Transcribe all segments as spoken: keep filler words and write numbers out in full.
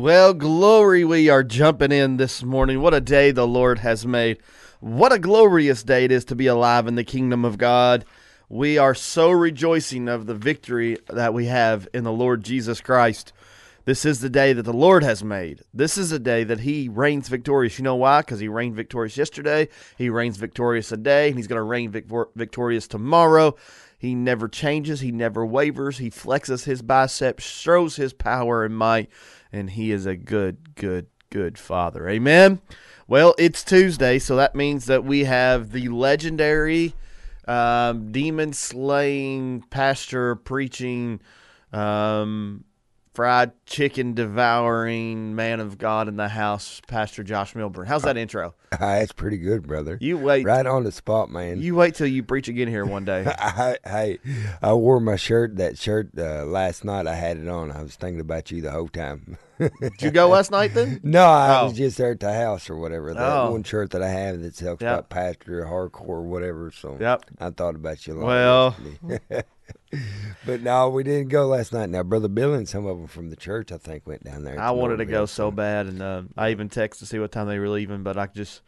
Well, glory, we are jumping in this morning. What a day the Lord has made. What a glorious day it is to be alive in the kingdom of God. We are so rejoicing of the victory that we have in the Lord Jesus Christ. This is the day that the Lord has made. This is a day that he reigns victorious. You know why? Because he reigned victorious yesterday. He reigns victorious today, and he's going to reign victor- victorious tomorrow. He never changes. He never wavers. He flexes his biceps, shows his power and might, and he is a good, good, good Father. Amen. Well, it's Tuesday, so that means that we have the legendary um, demon-slaying, pastor-preaching, um, fried chicken-devouring man of God in the house, Pastor Josh Milburn. How's that intro? It's pretty good, brother. You wait. Right on the spot, man. You wait till you preach again here one day. I, I, I wore my shirt, that shirt, uh, last night. I had it on. I was thinking about you the whole time. Did you go last night then? No, I oh. was just there at the house or whatever. That oh. one shirt that I have that sells yep. about pastor, hardcore, whatever. So yep. I thought about you a lot. Well, but no, we didn't go last night. Now, Brother Bill and some of them from the church, I think, went down there. I wanted to go so bad, and uh, I even texted to see what time they were leaving, but I just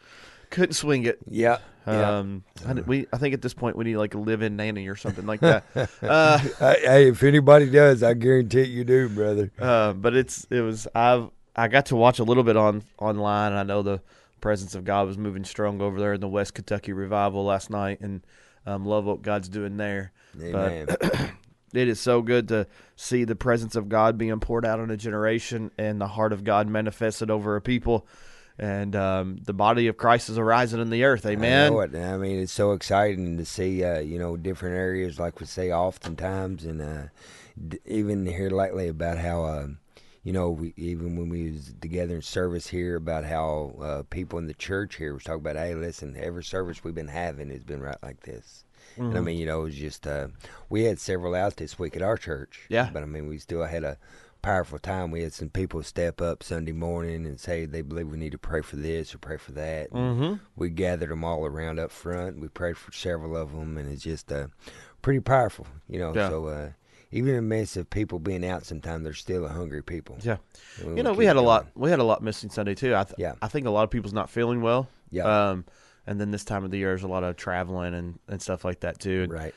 couldn't swing it. Yeah. Um, yeah. I, we, I think at this point we need like a live-in nanny or something like that. uh, hey, if anybody does, I guarantee you do, brother. Uh, but it's it was I've I got to watch a little bit on online, and I know the presence of God was moving strong over there in the West Kentucky revival last night, and um, love what God's doing there. Amen. But it is so good to see the presence of God being poured out on a generation and the heart of God manifested over a people. And um, the body of Christ is arising in the earth. Amen. I know it. I mean, it's so exciting to see, uh, you know, different areas, like we say oftentimes, and uh, d- even here lately about how, uh, you know, we, even when we was together in service here, about how uh, people in the church here was talking about, hey, listen, every service we've been having has been right like this. Mm-hmm. And I mean, you know, it was just, uh, we had several out this week at our church. Yeah. But I mean, we still had a powerful time. We had some people step up Sunday morning and say they believe we need to pray for this or pray for that. Mm-hmm. We gathered them all around up front. We prayed for several of them, and it's just uh, pretty powerful, you know. Yeah. So uh, even in the midst of people being out, sometimes there's still a hungry people. Yeah, we you know, we had going. a lot. We had a lot missing Sunday too. I th- yeah, I think a lot of people's not feeling well. Yeah, um, and then this time of the year, there's a lot of traveling and, and stuff like that too. And, right.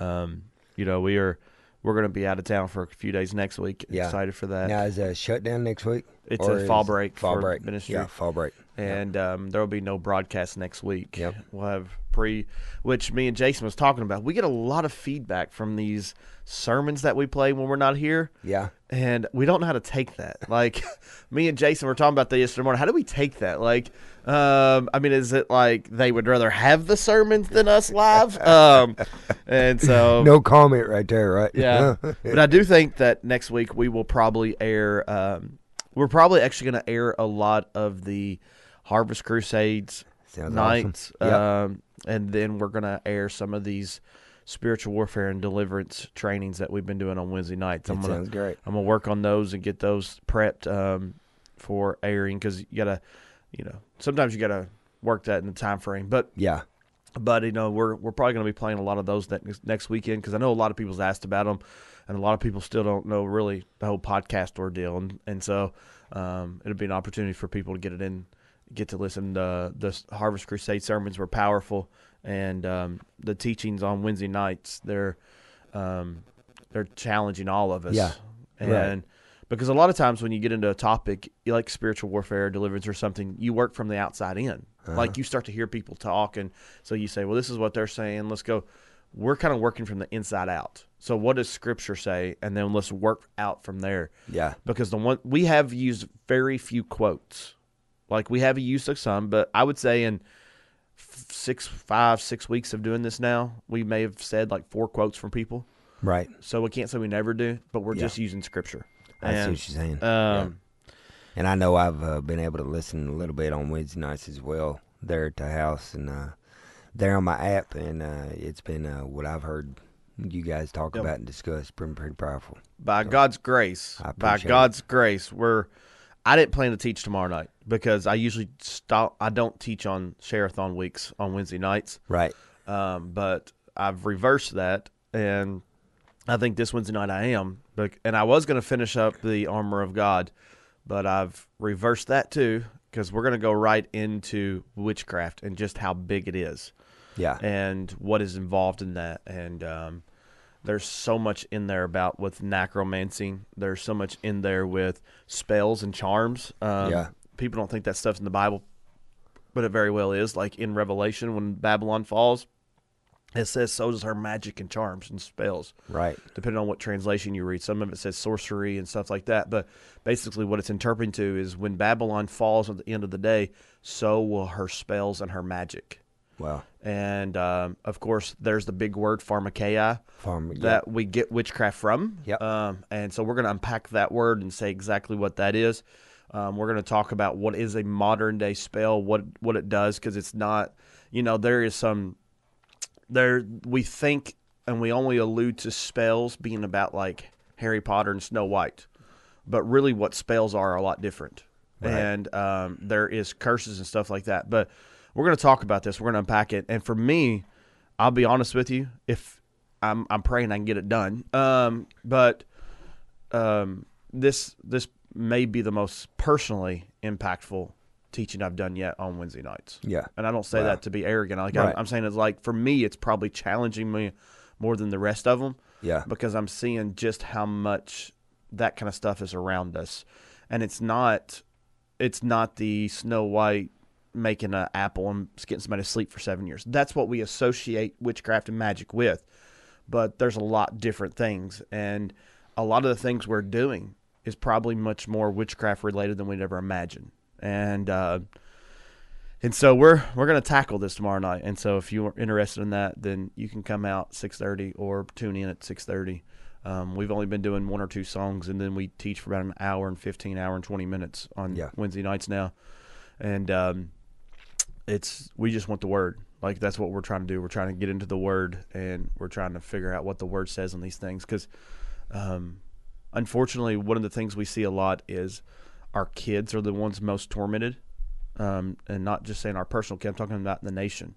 Um, you know, we are. We're going to be out of town for a few days next week. Yeah. Excited for that. Now, is a shutdown next week? It's a fall break fall for break. ministry. Yeah, fall break. And yeah. um, there will be no broadcast next week. Yep. We'll have pre, which me and Jason was talking about. We get a lot of feedback from these sermons that we play when we're not here. Yeah. And we don't know how to take that. Like, me and Jason were talking about that yesterday morning. How do we take that? Like, um, I mean, is it like they would rather have the sermons than us live? Um, and so no comment right there, right? Yeah. But I do think that next week we will probably air. Um, we're probably actually going to air a lot of the Harvest Crusades Sounds nights, awesome. um, yep. and then we're going to air some of these spiritual warfare and deliverance trainings that we've been doing on Wednesday nights. I'm that gonna, sounds great. I'm going to work on those and get those prepped um, for airing, because you got to, you know, sometimes you got to work that in the time frame. But yeah, but you know, we're we're probably going to be playing a lot of those next next weekend, because I know a lot of people's asked about them. And a lot of people still don't know really the whole podcast ordeal, and and so um, it'll be an opportunity for people to get it in, get to listen. The the Harvest Crusade sermons were powerful, and um, the teachings on Wednesday nights, they're um, they're challenging all of us. Yeah, and right. Because a lot of times when you get into a topic like spiritual warfare, deliverance, or something, you work from the outside in. Uh-huh. Like, you start to hear people talk, and so you say, well, this is what they're saying. Let's go. We're kind of working from the inside out. So what does Scripture say? And then let's work out from there. Yeah. Because the one we have used very few quotes. Like, we have used some, but I would say in six, five, six weeks of doing this now, we may have said like four quotes from people. Right. So we can't say we never do, but we're yeah. just using Scripture. I and, see what she's saying. Um, yeah. And I know I've uh, been able to listen a little bit on Wednesday nights as well there at the house, and uh, there on my app, and uh, it's been uh, what I've heard you guys talk yep. about and discuss. Been pretty powerful. By so, God's grace, by God's it. grace, we're. I didn't plan to teach tomorrow night, because I usually stop. I don't teach on Sharathon weeks on Wednesday nights, right? Um, but I've reversed that, and I think this Wednesday night I am. But, and I was going to finish up the Armor of God, but I've reversed that too, because we're going to go right into witchcraft and just how big it is. Yeah. And what is involved in that. And um, there's so much in there about with necromancy. There's so much in there with spells and charms. Um, yeah. People don't think that stuff's in the Bible, but it very well is. Like in Revelation, when Babylon falls, it says so does her magic and charms and spells. Right. Depending on what translation you read. Some of it says sorcery and stuff like that. But basically what it's interpreting to is when Babylon falls at the end of the day, so will her spells and her magic. Wow. And, um, of course, there's the big word pharmakeia Pharm- yep. that we get witchcraft from. Yep. Um, and so we're going to unpack that word and say exactly what that is. Um, we're going to talk about what is a modern-day spell, what what it does, because it's not, you know, there is some, there we think and we only allude to spells being about like Harry Potter and Snow White, but really what spells are are a lot different. Right. And um, there is curses and stuff like that. But we're going to talk about this. We're going to unpack it. And for me, I'll be honest with you, if I'm I'm praying I can get it done. Um, but um, this this may be the most personally impactful teaching I've done yet on Wednesday nights. Yeah. And I don't say wow. that to be arrogant. Like right. I'm, I'm saying it's like, for me, it's probably challenging me more than the rest of them. Yeah. Because I'm seeing just how much that kind of stuff is around us. And it's not, it's not the Snow White making an apple and getting somebody to sleep for seven years. That's what we associate witchcraft and magic with. But there's a lot different things. And a lot of the things we're doing is probably much more witchcraft related than we'd ever imagine. And, uh, and so we're, we're going to tackle this tomorrow night. And so if you are interested in that, then you can come out six thirty or tune in at six thirty. Um, we've only been doing one or two songs, and then we teach for about an hour and fifteen, hour and twenty minutes on yeah. Wednesday nights now. And, um, it's, we just want the word. Like, that's what we're trying to do. We're trying to get into the word, and we're trying to figure out what the word says on these things. Cause, um, unfortunately, one of the things we see a lot is our kids are the ones most tormented. Um, and not just saying our personal kid, I'm talking about the nation.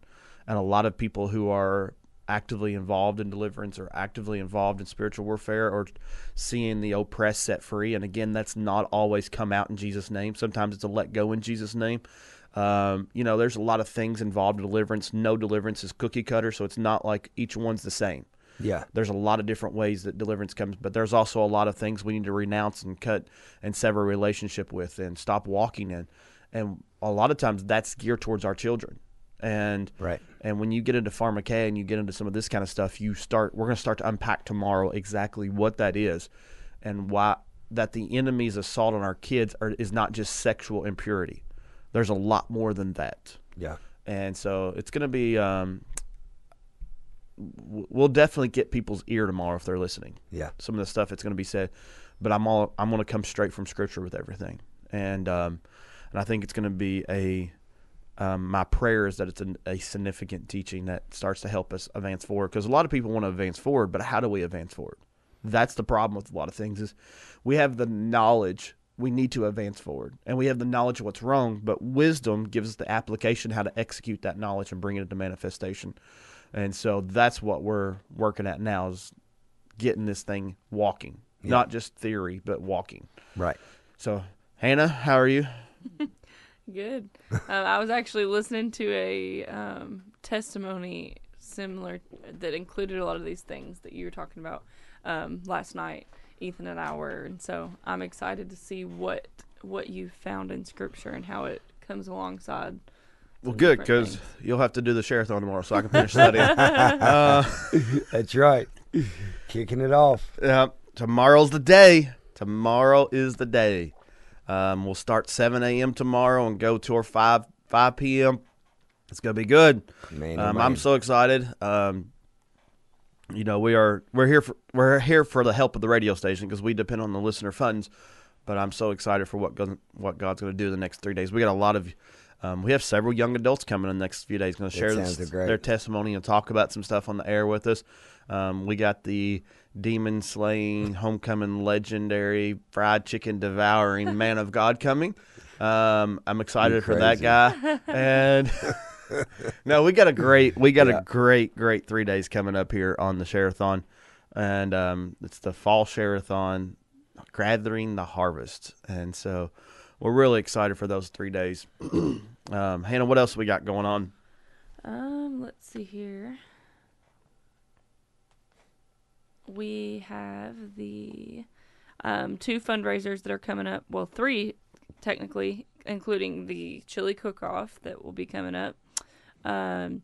And a lot of people who are actively involved in deliverance or actively involved in spiritual warfare or seeing the oppressed set free. And again, that's not always come out in Jesus' name. Sometimes it's a let go in Jesus' name. Um, you know, there's a lot of things involved in deliverance. No deliverance is cookie cutter, so it's not like each one's the same. Yeah. There's a lot of different ways that deliverance comes, but there's also a lot of things we need to renounce and cut and sever relationship with and stop walking in. And a lot of times that's geared towards our children. And right. and when you get into pharmakeia and you get into some of this kind of stuff, you start we're going to start to unpack tomorrow exactly what that is and why that the enemy's assault on our kids are, is not just sexual impurity. There's a lot more than that. Yeah. And so it's going to be, um, we'll definitely get people's ear tomorrow if they're listening. Yeah. Some of the stuff that's going to be said, but I'm all, I'm going to come straight from scripture with everything. And, um, and I think it's going to be a, um, my prayer is that it's an, a significant teaching that starts to help us advance forward. Cause a lot of people want to advance forward, but how do we advance forward? That's the problem with a lot of things is we have the knowledge. We need to advance forward, and we have the knowledge of what's wrong, but wisdom gives us the application how to execute that knowledge and bring it into manifestation. And so that's what we're working at now is getting this thing walking, yeah. not just theory, but walking. Right. So, Hannah, how are you? Good. um, I was actually listening to a um, testimony similar that included a lot of these things that you were talking about um, last night. Ethan and I were, and so I'm excited to see what what you found in Scripture and how it comes alongside. Well, good, because you'll have to do the Sharathon tomorrow, so I can finish that in. Uh, That's right. Kicking it off. Yeah, tomorrow's the day. Tomorrow is the day. Um, we'll start seven a.m. tomorrow and go to our five p.m. It's going to be good. Man, um, man. I'm so excited. Um You know, we are we're here for we're here for the help of the radio station because we depend on the listener funds. But I'm so excited for what God, what God's going to do the next three days. We got a lot of um, we have several young adults coming in the next few days going to share this, their testimony and talk about some stuff on the air with us. Um, we got the demon slaying, homecoming, legendary, fried chicken devouring man of God coming. Um, I'm excited for that guy and. No, we got a great, we got yeah. a great, great three days coming up here on the Sharathon, and um, it's the fall Sharathon gathering the harvest. And so we're really excited for those three days. um, Hannah, what else we got going on? Um, let's see here. We have the um, two fundraisers that are coming up. Well, three technically, including the chili cook-off that will be coming up. Um,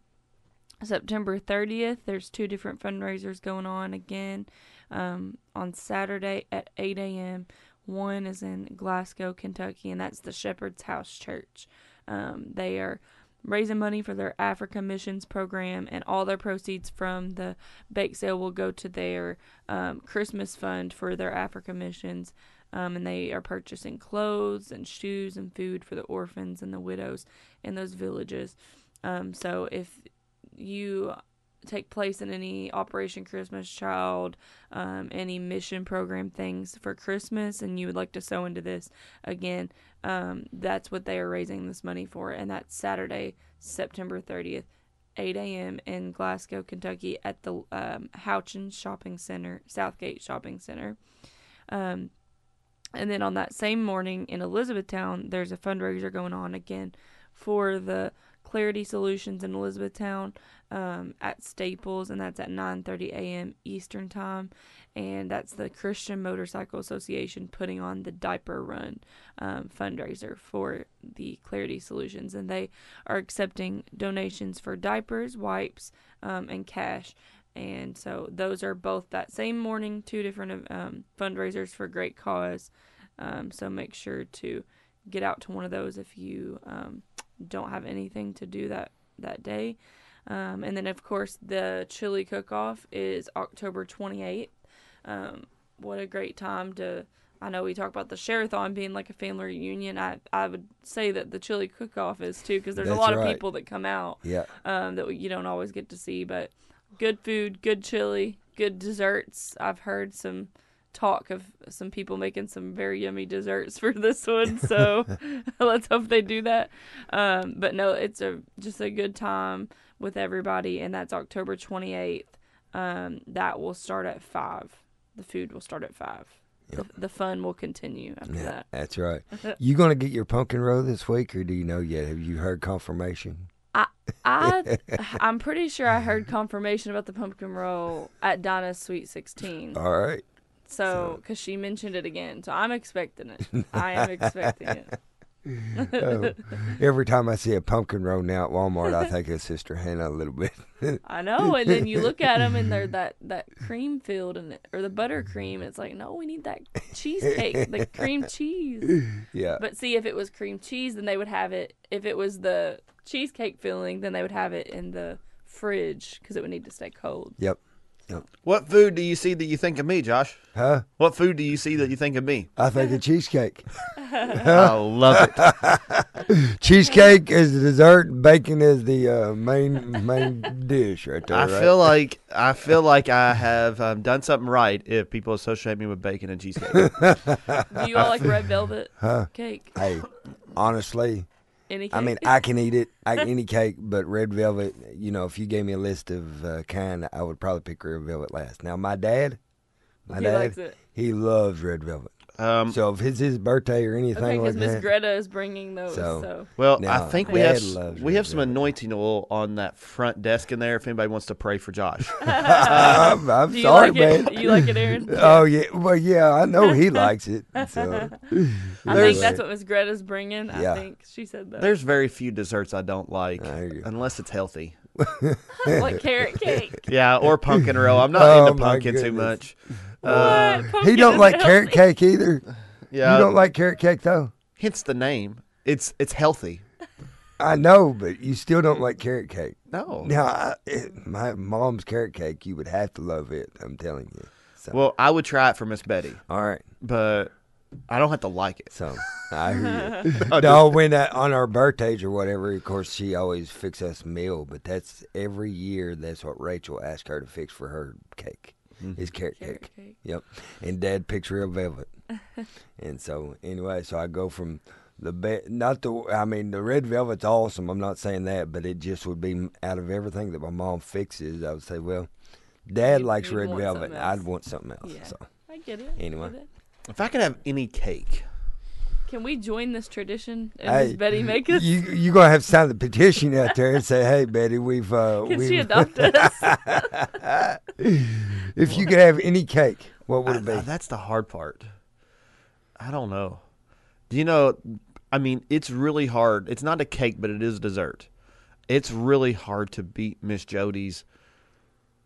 September thirtieth, there's two different fundraisers going on again um, on Saturday at eight a.m. One is in Glasgow, Kentucky, and that's the Shepherd's House Church. Um, they are raising money for their Africa missions program, and all their proceeds from the bake sale will go to their um, Christmas fund for their Africa missions. Um, and they are purchasing clothes and shoes and food for the orphans and the widows in those villages. Um, so if you take place in any Operation Christmas Child, um, any mission program things for Christmas, and you would like to sew into this again, um, that's what they are raising this money for. And that's Saturday, September thirtieth, eight a.m. in Glasgow, Kentucky at the um, Houchin Shopping Center, Southgate Shopping Center. Um, and then on that same morning in Elizabethtown, there's a fundraiser going on again for the Clarity Solutions in Elizabethtown um, at Staples, and that's at nine thirty a.m. Eastern Time, and that's the Christian Motorcycle Association putting on the Diaper Run um, fundraiser for the Clarity Solutions, and they are accepting donations for diapers, wipes, um, and cash, and so those are both that same morning, two different um, fundraisers for great cause, um, so make sure to get out to one of those if you um, don't have anything to do that that day. Um, and then of course the chili cook-off is October twenty-eighth. Um, what a great time to, I know we talk about the Sharathon being like a family reunion. I, I would say that the chili cook-off is too, because there's That's a lot right. of people that come out yeah. um, that you don't always get to see, but good food, good chili, good desserts. I've heard some talk of some people making some very yummy desserts for this one, so let's hope they do that. Um, but no, it's a just a good time with everybody, and that's October twenty-eighth. Um, that will start at five. The food will start at five. Yep. The, the fun will continue after yeah, that. That's right. You gonna get your pumpkin roll this week, or do you know yet? Have you heard confirmation? I, I, I'm pretty sure I heard confirmation about the pumpkin roll at Dinah's Sweet sixteen. All right. So, because she mentioned it again. So, I'm expecting it. I am expecting it. oh, every time I see a pumpkin roll now at Walmart, I think of Sister Hannah a little bit. I know. And then you look at them, and they're that, that cream filled, and or the buttercream. It's like, no, we need that cheesecake, the cream cheese. Yeah. But see, if it was cream cheese, then they would have it. If it was the cheesecake filling, then they would have it in the fridge because it would need to stay cold. Yep. Yep. What food do you see that you think of me, Josh? Huh? What food do you see that you think of me? I think of cheesecake. I love it. Cheesecake is the dessert, and bacon is the uh, main main dish right there. I right? feel like I feel like I have um, done something right if people associate me with bacon and cheesecake. Do you all like red velvet huh? cake? Hey, honestly. Any cake? I mean, I can eat it, I can any cake, but red velvet, you know, if you gave me a list of uh, kind, I would probably pick red velvet last. Now, my dad, my he dad, likes it. He loves red velvet. Um, so if it's his birthday or anything okay, like that. Because Miss Greta is bringing those. So, so. Well, no, I think we have we have some velvet. Anointing oil on that front desk in there if anybody wants to pray for Josh. I'm, I'm Do you sorry, like man. It? You like it, Aaron? Oh, yeah. Well, yeah, I know he likes it. So. I think that's what Miss Greta's bringing. I yeah. think she said that. There's very few desserts I don't like unless it's healthy. Like carrot cake. Yeah, or pumpkin roll. I'm not oh, into pumpkin too much. Uh, he don't like healthy. Carrot cake either. Yeah, you don't like carrot cake though. Hence the name. It's it's healthy. I know, but you still don't like carrot cake. No. Now, I, it, my mom's carrot cake, you would have to love it. I'm telling you. So. Well, I would try it for Miss Betty. All right, but I don't have to like it. So I hear you. No, when I, on our birthdays or whatever, of course she always fixes us a meal. But that's every year. That's what Rachel asked her to fix for her cake. Mm-hmm. Is carrot, carrot cake. cake. Yep. And Dad picks real velvet. And so, anyway, so I go from the, be- not the, I mean, the red velvet's awesome. I'm not saying that, but it just would be out of everything that my mom fixes. I would say, well, Dad you, likes red velvet. I'd want something else. Yeah. So, I get it. Anyway. Get it. If I could have any cake. Can we join this tradition? And hey, does Betty make us? You you gonna have to sign the petition out there and say, "Hey, Betty, we've." Uh, Can we've... she adopt us? If you could have any cake, what would I, it be? I, that's the hard part. I don't know. Do you know? I mean, it's really hard. It's not a cake, but it is dessert. It's really hard to beat Miss Jody's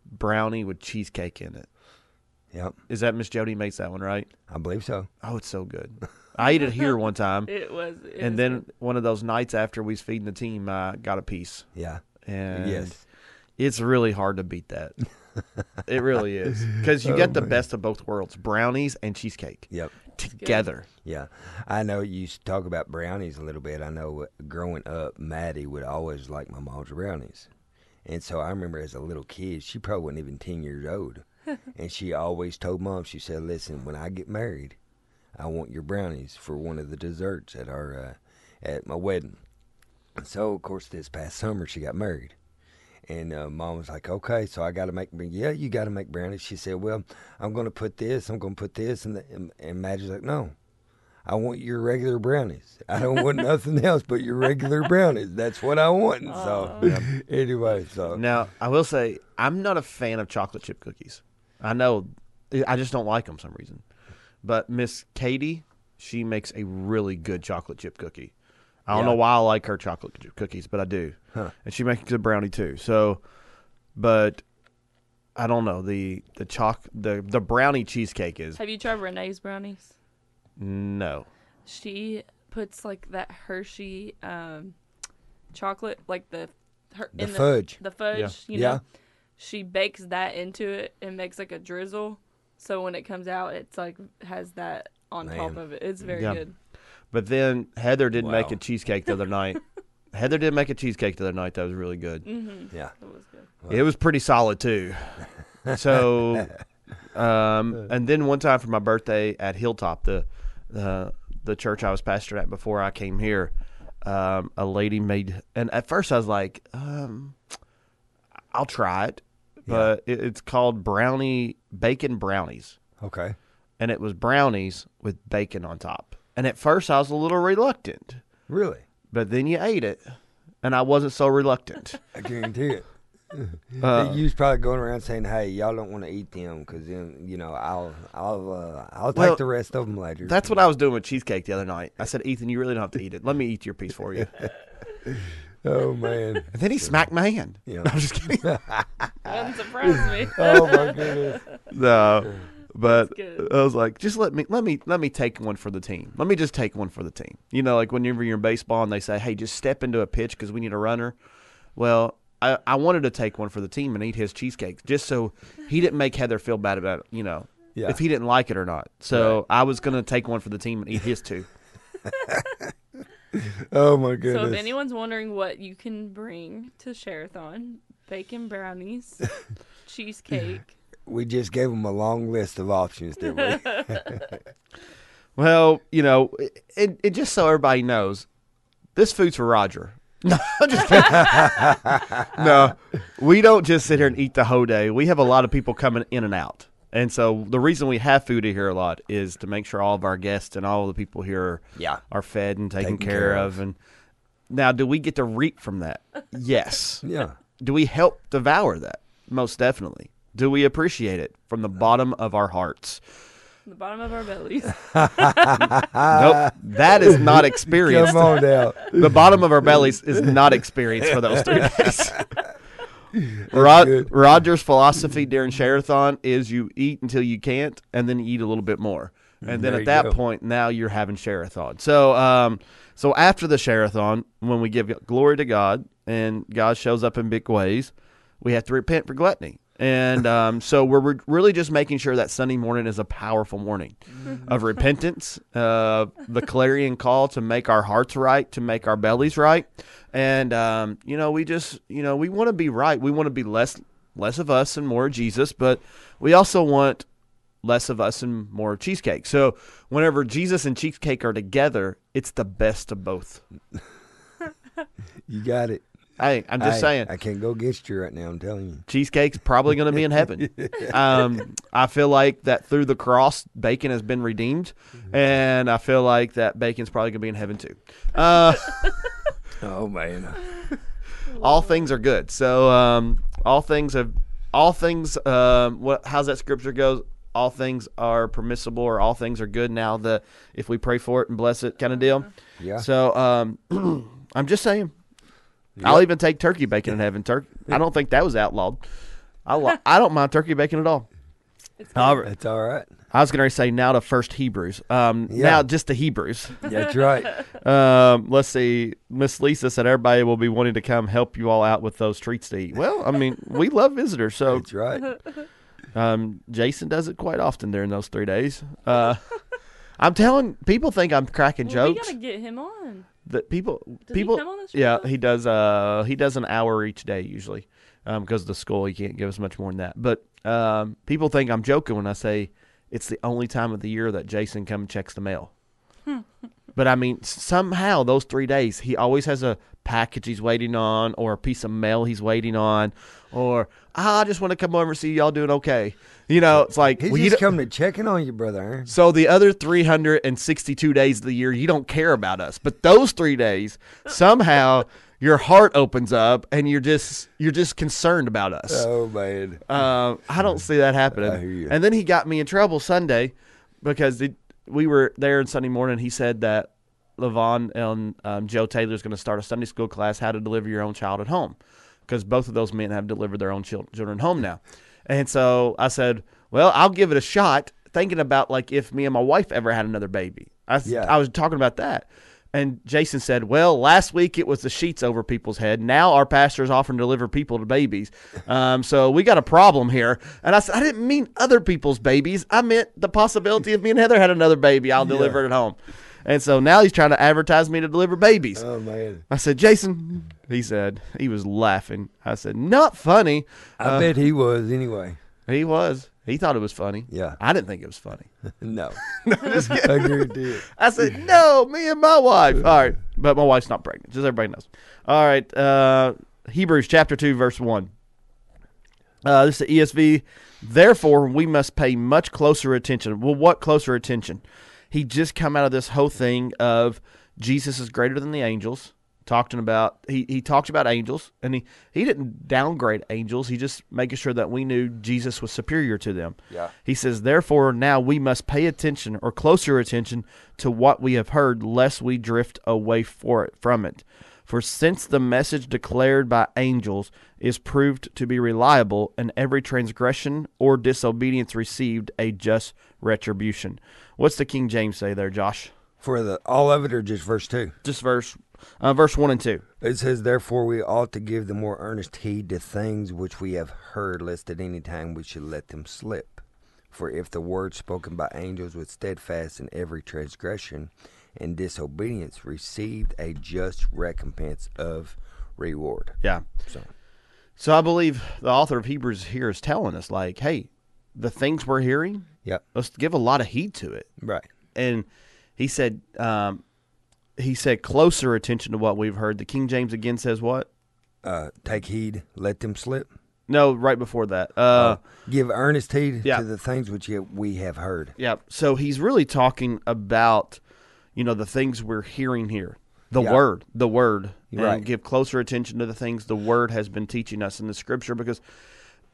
brownie with cheesecake in it. Yep. Is that Miss Jody makes that one, right? I believe so. Oh, it's so good. I ate it here one time. It was. It and was then good. One of those nights after we was feeding the team, I uh, got a piece. Yeah. And yes. It's really hard to beat that. It really is. Because you oh, get the man. best of both worlds, brownies and cheesecake. Yep. Together. Yeah. I know you used to talk about brownies a little bit. I know growing up, Maddie would always like my mom's brownies. And so I remember as a little kid, she probably wasn't even ten years old. And she always told Mom, she said, listen, when I get married, I want your brownies for one of the desserts at our uh, at my wedding. And so, of course, this past summer she got married, and uh, Mom was like, "Okay, so I got to make yeah, you got to make brownies." She said, "Well, I'm going to put this, I'm going to put this," and the, and, and Maggie's like, "No, I want your regular brownies. I don't want nothing else but your regular brownies. That's what I want." And so, yeah. anyway, so now I will say I'm not a fan of chocolate chip cookies. I know, I just don't like them for some reason. But Miss Katie, she makes a really good chocolate chip cookie. I don't yeah. know why I like her chocolate chip cookies, but I do. Huh. And she makes a brownie too. So, but I don't know the the choc the the brownie cheesecake is. Have you tried Renee's brownies? No. She puts like that Hershey um, chocolate, like the her, the, in the fudge, the fudge. Yeah. You know, yeah. She bakes that into it and makes like a drizzle. So when it comes out, it's like has that on Man. top of it. It's very yeah. good. But then Heather did wow. make a cheesecake the other night. Heather did make a cheesecake the other night that was really good. Mm-hmm. Yeah, it was good. Wow. It was pretty solid too. So, um, and then one time for my birthday at Hilltop, the uh, the church I was pastoring at before I came here, um, a lady made. And at first I was like, um, I'll try it. But yeah. it, it's called brownie, bacon brownies. Okay. And it was brownies with bacon on top. And at first I was a little reluctant. Really? But then you ate it, and I wasn't so reluctant. I guarantee it. Uh, you was probably going around saying, "Hey, y'all don't want to eat them because then you know I'll I'll uh, I'll well, take the rest of them later." That's what I was doing with cheesecake the other night. I said, "Ethan, you really don't have to eat it. Let me eat your piece for you." Oh, man. And then he smacked my hand. Yeah. No, I'm just kidding. That surprised me. Oh, my goodness. No, but I was like, just let me let me, let me take one for the team. Let me just take one for the team. You know, like whenever you're in baseball and they say, hey, just step into a pitch because we need a runner. Well, I, I wanted to take one for the team and eat his cheesecake just so he didn't make Heather feel bad about it, you know, yeah. if he didn't like it or not. So right. I was going to take one for the team and eat his two. Oh, my goodness. So if anyone's wondering what you can bring to Sharathon, bacon brownies, cheesecake. We just gave them a long list of options, didn't we? Well, you know, it, it, it just so everybody knows, this food's for Roger. No, just no, we don't just sit here and eat the whole day. We have a lot of people coming in and out. And so the reason we have food here a lot is to make sure all of our guests and all of the people here yeah. are fed and taken, taken care, care of. And now, do we get to reap from that? Yes. Yeah. Do we help devour that? Most definitely. Do we appreciate it from the bottom of our hearts? The bottom of our bellies. Nope. That is not experienced. Come on now. The bottom of our bellies is not experienced for those three days. Rod- Roger's philosophy during Sharathon is you eat until you can't, and then you eat a little bit more. And then there at that go. point, now you're having Sharathon. So um, so after the Sharathon, when we give glory to God and God shows up in big ways, we have to repent for gluttony. And um, so we're re- really just making sure that Sunday morning is a powerful morning of repentance, uh, the clarion call to make our hearts right, to make our bellies right. And, um, you know, we just, you know, we want to be right. We want to be less less of us and more of Jesus, but we also want less of us and more of cheesecake. So whenever Jesus and cheesecake are together, it's the best of both. You got it. Hey, I'm just I, saying. I can't go against you right now, I'm telling you. Cheesecake's probably going to be in heaven. Um, I feel like that through the cross, bacon has been redeemed, mm-hmm. and I feel like that bacon's probably going to be in heaven too. Uh, oh, man. All things are good. So um, all things have, all things, um, what, how's that scripture goes? All things are permissible, or all things are good now, the if we pray for it and bless it kind of deal. Yeah. So um, I'm just saying. Yep. I'll even take turkey bacon in heaven. Turkey. I don't think that was outlawed. I lo- I don't mind turkey bacon at all. It's, all it's all right. I was going to say now to first Hebrews. Um, yeah. Now just to Hebrews. That's right. Um, let's see. Miss Lisa said everybody will be wanting to come help you all out with those treats to eat. Well, I mean, we love visitors. So that's right. Um, Jason does it quite often during those three days. Uh, I'm telling people think I'm cracking well, jokes. We gotta get him on. That people, does people, he come on this yeah, he does. Uh, he does an hour each day usually, um, because of the school. He can't give us much more than that. But um, people think I'm joking when I say it's the only time of the year that Jason comes and checks the mail. But I mean, somehow those three days, he always has a package he's waiting on, or a piece of mail he's waiting on, or oh, I just want to come over and see y'all doing okay. You know, it's like he's well, just coming to checking on you, brother. So the other three hundred sixty-two days of the year, you don't care about us. But those three days, somehow your heart opens up and you're just you're just concerned about us. Oh man, uh, I don't see that happening. I hear you. And then he got me in trouble Sunday because the. We were there on Sunday morning. He said that LaVon and um, Joe Taylor is going to start a Sunday school class, how to deliver your own child at home, because both of those men have delivered their own children home now. And so I said, well, I'll give it a shot, thinking about like if me and my wife ever had another baby. I, yeah. I was talking about that. And Jason said, well, last week it was the sheets over people's head. Now our pastor is offering to deliver people to babies. Um, so we got a problem here. And I said, I didn't mean other people's babies. I meant the possibility of me and Heather had another baby. I'll deliver yeah. it at home. And so now he's trying to advertise me to deliver babies. Oh, man. I said, Jason, he said, he was laughing. I said, not funny. I uh, bet he was anyway. He was. He thought it was funny. Yeah. I didn't think it was funny. No. No, just kidding. I guarantee it. I said, no, me and my wife. All right. But my wife's not pregnant. Just everybody knows. All right. Uh, Hebrews chapter two, verse one. Uh, this is the E S V. Therefore, we must pay much closer attention. Well, what closer attention? He just come out of this whole thing of Jesus is greater than the angels. Talking about he he talked about angels, and he, he didn't downgrade angels. He just making sure that we knew Jesus was superior to them. Yeah. He says, therefore, now we must pay attention or closer attention to what we have heard, lest we drift away for it, from it. For since the message declared by angels is proved to be reliable, and every transgression or disobedience received a just retribution. What's the King James say there, Josh? For the all of it, or just verse two? Just verse Uh, verse one and two. It says, therefore we ought to give the more earnest heed to things which we have heard, lest at any time we should let them slip. For if the word spoken by angels was steadfast in every transgression and disobedience, received a just recompense of reward. Yeah. So, so I believe the author of Hebrews here is telling us, like, hey, the things we're hearing, yep. let's give a lot of heed to it. Right. And he said... Um, He said closer attention to what we've heard. The King James again says what? Uh, take heed, let them slip. No, right before that. Uh, uh, give earnest heed yeah. to the things which we have heard. Yeah, so he's really talking about, you know, the things we're hearing here. The yeah. word, the word. Right. And give closer attention to the things the word has been teaching us in the scripture, because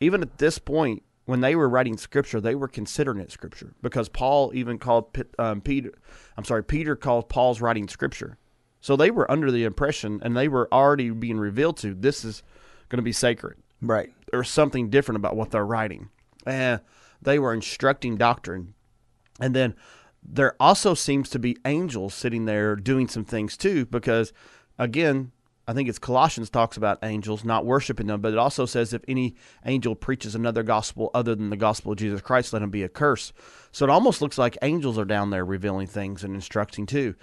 even at this point, when they were writing scripture, they were considering it scripture, because Paul even called um, Peter, I'm sorry, Peter called Paul's writing scripture. So they were under the impression, and they were already being revealed to, this is going to be sacred. Right. There's something different about what they're writing. And they were instructing doctrine. And then there also seems to be angels sitting there doing some things too, because again, I think it's Colossians talks about angels, not worshiping them, but it also says if any angel preaches another gospel other than the gospel of Jesus Christ, let him be accursed. So it almost looks like angels are down there revealing things and instructing too.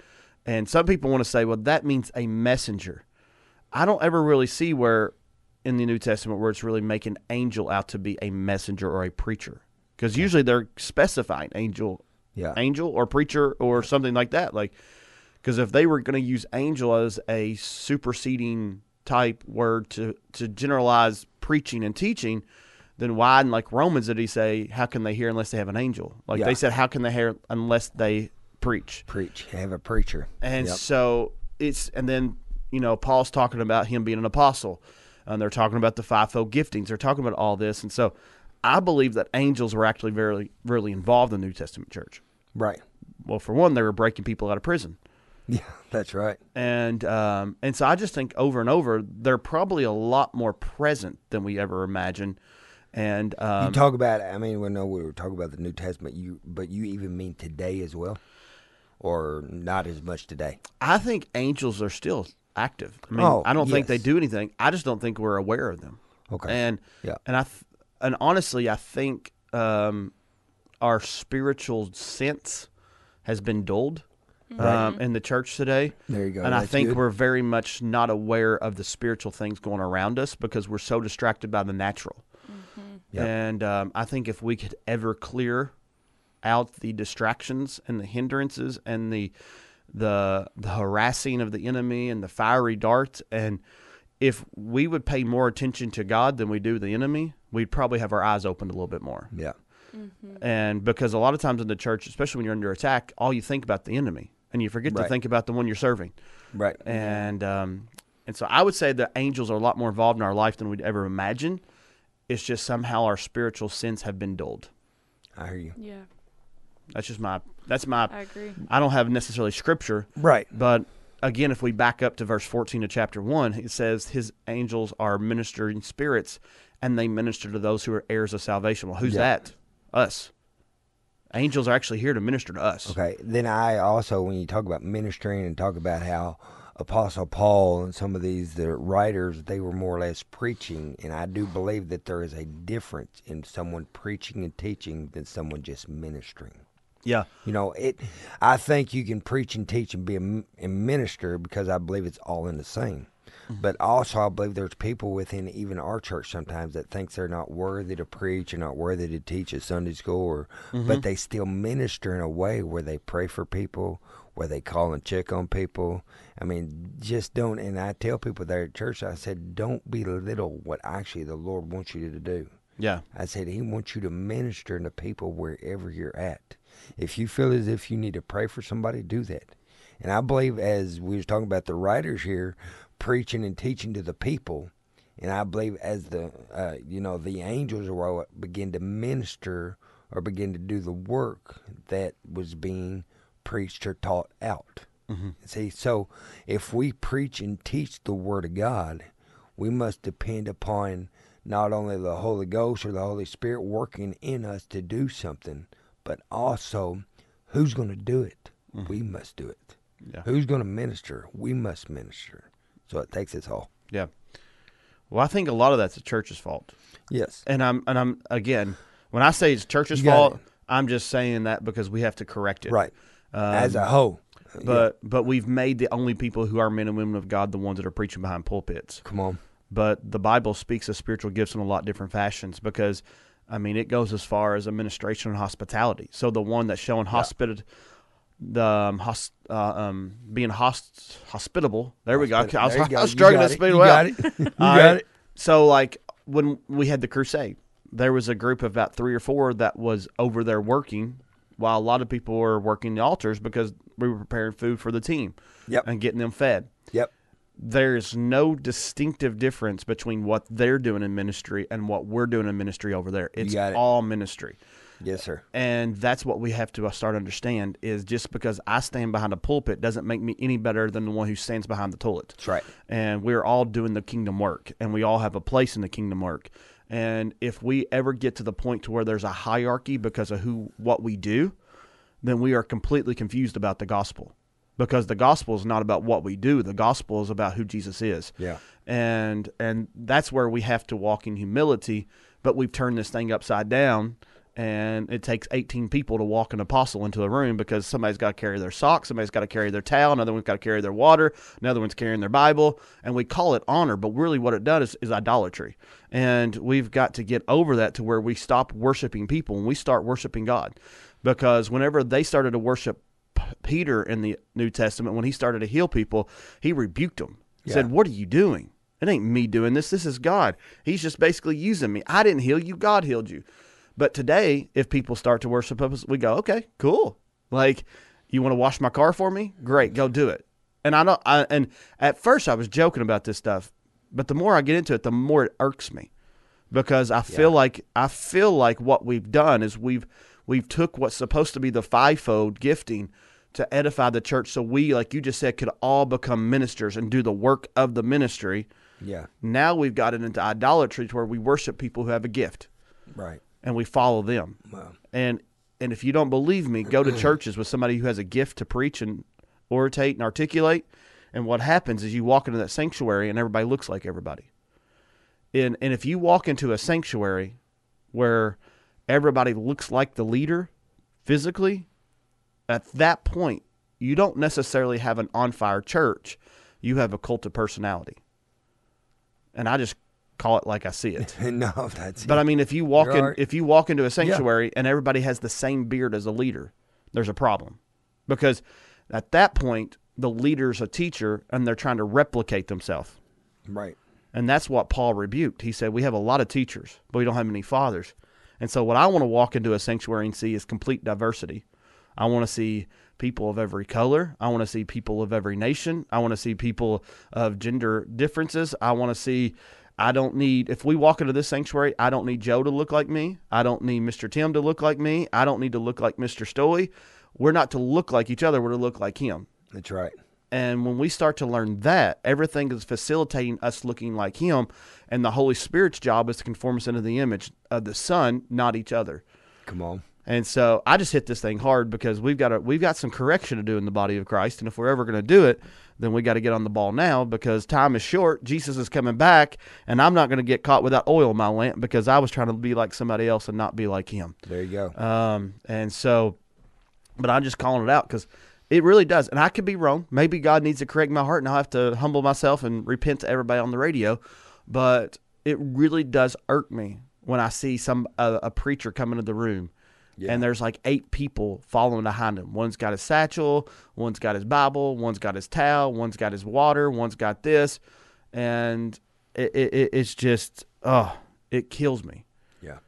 And some people want to say, well, that means a messenger. I don't ever really see where in the New Testament where it's really making angel out to be a messenger or a preacher, because usually they're specifying angel, yeah. angel or preacher or something like that. Like, because if they were going to use angel as a superseding type word to, to generalize preaching and teaching, then why in like Romans did he say, how can they hear unless they have an angel? Like yeah. they said, how can they hear unless they preach? Preach, have a preacher. And yep. so it's, and then, you know, Paul's talking about him being an apostle, and they're talking about the fivefold giftings. They're talking about all this. And so I believe that angels were actually very, really involved in the New Testament church. Right. Well, for one, they were breaking people out of prison. Yeah, that's right. And um, and so I just think over and over, they're probably a lot more present than we ever imagined. And um, you talk about, I mean, we know we were talking about the New Testament, you but you even mean today as well, or not as much today? I think angels are still active. I mean, oh, I don't yes. think they do anything. I just don't think we're aware of them. Okay. And yeah. and I th- and honestly, I think um, our spiritual sense has been dulled. Right. Um, in the church today. There you go. And That's I think good. We're very much not aware of the spiritual things going around us because we're so distracted by the natural. Mm-hmm. Yep. And um, I think if we could ever clear out the distractions and the hindrances and the, the the harassing of the enemy and the fiery darts, and if we would pay more attention to God than we do the enemy, we'd probably have our eyes opened a little bit more. Yeah. Mm-hmm. And because a lot of times in the church, especially when you're under attack, all you think about the enemy. And you forget right. to think about the one you're serving. Right. And um, and so I would say that angels are a lot more involved in our life than we'd ever imagine. It's just somehow our spiritual sins have been dulled. I hear you. Yeah. That's just my, that's my, I agree. I don't have necessarily scripture. Right. But again, if we back up to verse fourteen of chapter one, it says his angels are ministering spirits and they minister to those who are heirs of salvation. Well, who's yeah. that? Us. Angels are actually here to minister to us. Okay. Then I also, when you talk about ministering and talk about how Apostle Paul and some of these the writers, they were more or less preaching, and I do believe that there is a difference in someone preaching and teaching than someone just ministering. Yeah. You know, it. I think you can preach and teach and be a, and minister because I believe it's all in the same. But also, I believe there's people within even our church sometimes that thinks they're not worthy to preach or not worthy to teach at Sunday school, or, mm-hmm. but they still minister in a way where they pray for people, where they call and check on people. I mean, just don't, and I tell people there at church, I said, don't belittle what actually the Lord wants you to do. Yeah. I said, he wants you to minister to people wherever you're at. If you feel as if you need to pray for somebody, do that. And I believe, as we was talking about the writers here, preaching and teaching to the people, and I believe as the uh, you know the angels were what begin to minister or begin to do the work that was being preached or taught out. Mm-hmm. See, so if we preach and teach the Word of God, we must depend upon not only the Holy Ghost or the Holy Spirit working in us to do something, but also who's going to do it? Mm-hmm. We must do it. Yeah. Who's going to minister? We must minister. So it takes its all. Yeah. Well, I think a lot of that's the church's fault. Yes. And I'm and I'm again, when I say it's church's fault, it. I'm just saying that because we have to correct it. Right. Um, As a whole. But yeah. but we've made the only people who are men and women of God the ones that are preaching behind pulpits. Come on. But the Bible speaks of spiritual gifts in a lot of different fashions because, I mean, it goes as far as administration and hospitality. So the one that's showing hospitality. Yeah. The um, host, uh, um, being host, hospitable. There we go. I, I was, I was struggling to speak well. You got it. You got right. it. So, like when we had the crusade, there was a group of about three or four that was over there working, while a lot of people were working the altars because we were preparing food for the team. Yep. And getting them fed. Yep. There is no distinctive difference between what they're doing in ministry and what we're doing in ministry over there. It's it. all ministry. Yes, sir. And that's what we have to start to understand is just because I stand behind a pulpit doesn't make me any better than the one who stands behind the toilet. That's right. And we're all doing the kingdom work, and we all have a place in the kingdom work. And if we ever get to the point to where there's a hierarchy because of who what we do, then we are completely confused about the gospel because the gospel is not about what we do. The gospel is about who Jesus is. Yeah. And and that's where we have to walk in humility, but we've turned this thing upside down. And it takes eighteen people to walk an apostle into a room because somebody's got to carry their socks, somebody's got to carry their towel, another one's got to carry their water, another one's carrying their Bible. And we call it honor, but really what it does is, is idolatry. And we've got to get over that to where we stop worshiping people and we start worshiping God. Because whenever they started to worship Peter in the New Testament, when he started to heal people, he rebuked them. He yeah. said, "What are you doing?" It ain't me doing this. This is God. He's just basically using me. I didn't heal you. God healed you. But today, if people start to worship us, we go, okay, cool. Like, you want to wash my car for me? Great, go do it. And I don't. I, and at first, I was joking about this stuff, but the more I get into it, the more it irks me, because I feel yeah. like I feel like what we've done is we've we've took what's supposed to be the fivefold gifting to edify the church, so we, like you just said, could all become ministers and do the work of the ministry. Yeah. Now we've gotten into idolatry to where we worship people who have a gift, right? And we follow them. Wow. And and if you don't believe me, go to churches with somebody who has a gift to preach and orate and articulate, and what happens is you walk into that sanctuary and everybody looks like everybody. And and if you walk into a sanctuary where everybody looks like the leader physically, at that point you don't necessarily have an on fire church. You have a cult of personality. And I just call it like I see it. no, that's But it. I mean, if you walk You're in right. if you walk into a sanctuary yeah. and everybody has the same beard as a leader, there's a problem. Because at that point, the leader's a teacher, and they're trying to replicate themselves. Right. And that's what Paul rebuked. He said, we have a lot of teachers, but we don't have many fathers. And so what I want to walk into a sanctuary and see is complete diversity. I want to see people of every color. I want to see people of every nation. I want to see people of gender differences. I want to see, I don't need, if we walk into this sanctuary, I don't need Joe to look like me. I don't need Mister Tim to look like me. I don't need to look like Mister Stoey. We're not to look like each other. We're to look like him. That's right. And when we start to learn that, everything is facilitating us looking like him. And the Holy Spirit's job is to conform us into the image of the Son, not each other. Come on. And so I just hit this thing hard because we've got a, we've got some correction to do in the body of Christ. And if we're ever going to do it, then we got to get on the ball now, because time is short. Jesus is coming back, and I'm not going to get caught without oil in my lamp because I was trying to be like somebody else and not be like him. There you go. Um, and so... But I'm just calling it out because it really does. And I could be wrong. Maybe God needs to correct my heart and I'll have to humble myself and repent to everybody on the radio. But it really does irk me when I see some uh, a preacher come into the room yeah. and there's like eight people following behind him. One's got his satchel. One's got his Bible. One's got his towel. One's got his water. One's got this. And it, it it's just, oh, it kills me. Yeah.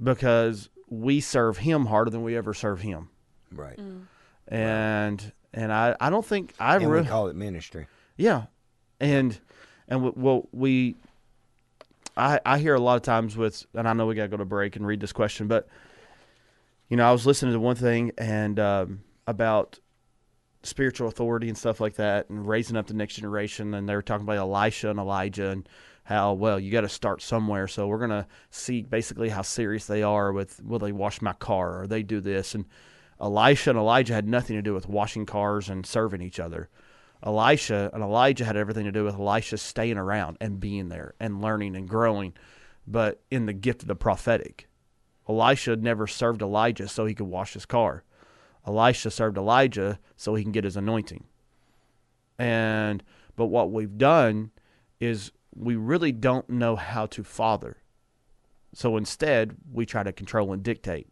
Because we serve him harder than we ever serve him. Right. Mm. And and I, I don't think I and really we call it ministry. Yeah. And and we, well we I I hear a lot of times with, and I know we got to go to break and read this question, but you know, I was listening to one thing and um, about spiritual authority and stuff like that and raising up the next generation, and they were talking about Elisha and Elijah and how, well, you got to start somewhere. So we're going to see basically how serious they are with, will they wash my car or they do this. And Elisha and Elijah had nothing to do with washing cars and serving each other. Elisha and Elijah had everything to do with Elisha staying around and being there and learning and growing, but in the gift of the prophetic. Elisha never served Elijah so he could wash his car. Elisha served Elijah so he can get his anointing. And but what we've done is we really don't know how to father. So instead, we try to control and dictate.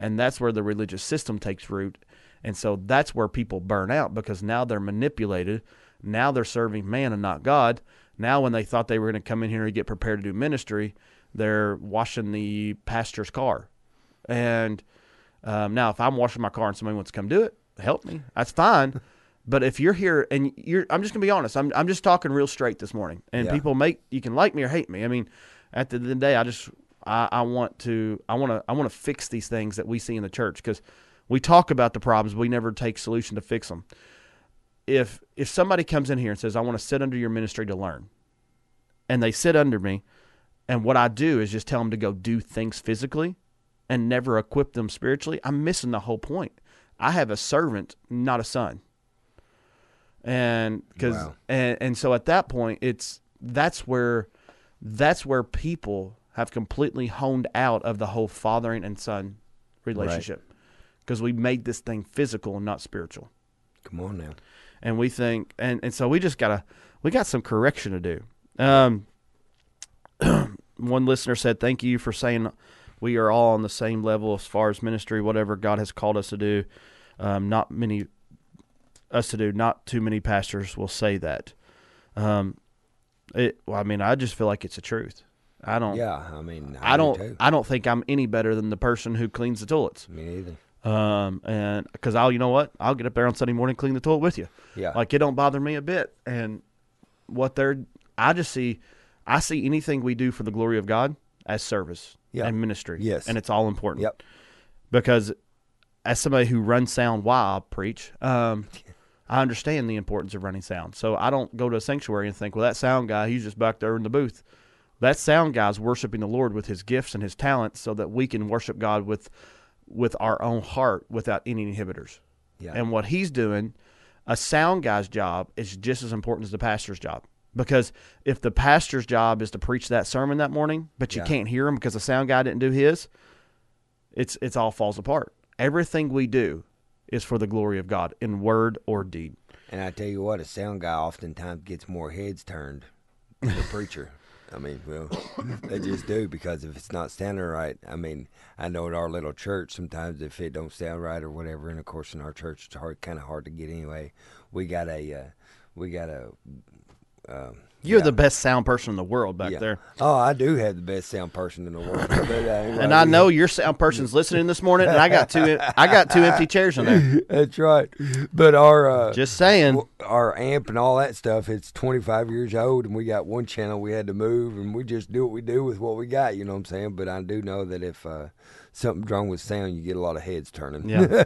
And that's where the religious system takes root. And so that's where people burn out, because now they're manipulated. Now they're serving man and not God. Now when they thought they were going to come in here and get prepared to do ministry, they're washing the pastor's car. And um, now if I'm washing my car and somebody wants to come do it, help me. That's fine. But if you're here and you're, I'm just going to be honest. I'm I'm just talking real straight this morning. And yeah. people make, you can like me or hate me. I mean, at the end of the day, I just... I, I want to I want to I want to fix these things that we see in the church, because we talk about the problems, we never take solution to fix them. If if somebody comes in here and says, I want to sit under your ministry to learn, and they sit under me, and what I do is just tell them to go do things physically and never equip them spiritually, I'm missing the whole point. I have a servant, not a son. And cuz wow. and, and so at that point, it's that's where that's where people have completely honed out of the whole fathering and son relationship, because right. we made this thing physical and not spiritual. Come on now. And we think, and, and so we just gotta, we got some correction to do. Um, one listener said, thank you for saying we are all on the same level as far as ministry, whatever God has called us to do. Um, not many us to do, not too many pastors will say that. Um, It, well, I mean, I just feel like it's a truth. I don't. Yeah, I mean, I, I don't. Do I don't think I'm any better than the person who cleans the toilets. Me neither. Um, and because I'll, you know what, I'll get up there on Sunday morning, and clean the toilet with you. Yeah. Like it don't bother me a bit. And what they're, I just see, I see anything we do for the glory of God as service yeah. and ministry. Yes. And it's all important. Yep. Because as somebody who runs sound while I preach, um, I understand the importance of running sound. So I don't go to a sanctuary and think, well, that sound guy, he's just back there in the booth. That sound guy's worshiping the Lord with his gifts and his talents so that we can worship God with with our own heart without any inhibitors. Yeah. And what he's doing, a sound guy's job is just as important as the pastor's job. Because if the pastor's job is to preach that sermon that morning, but you yeah. can't hear him because the sound guy didn't do his, it's it's all falls apart. Everything we do is for the glory of God in word or deed. And I tell you what, a sound guy oftentimes gets more heads turned than the preacher. I mean, well, they just do, because if it's not sounding right, I mean, I know at our little church, sometimes if it don't sound right or whatever, and of course in our church it's hard, kind of hard to get anyway. We got a, uh, we got a. Uh, You're yeah. the best sound person in the world back yeah. there. Oh, I do have the best sound person in the world. But, uh, anyway, and I know your sound person's listening this morning, and I got two, I got two empty chairs in there. That's right. But our uh, just saying, our amp and all that stuff, it's twenty-five years old, and we got one channel we had to move, and we just do what we do with what we got. You know what I'm saying? But I do know that if uh, something's wrong with sound, you get a lot of heads turning. Yeah.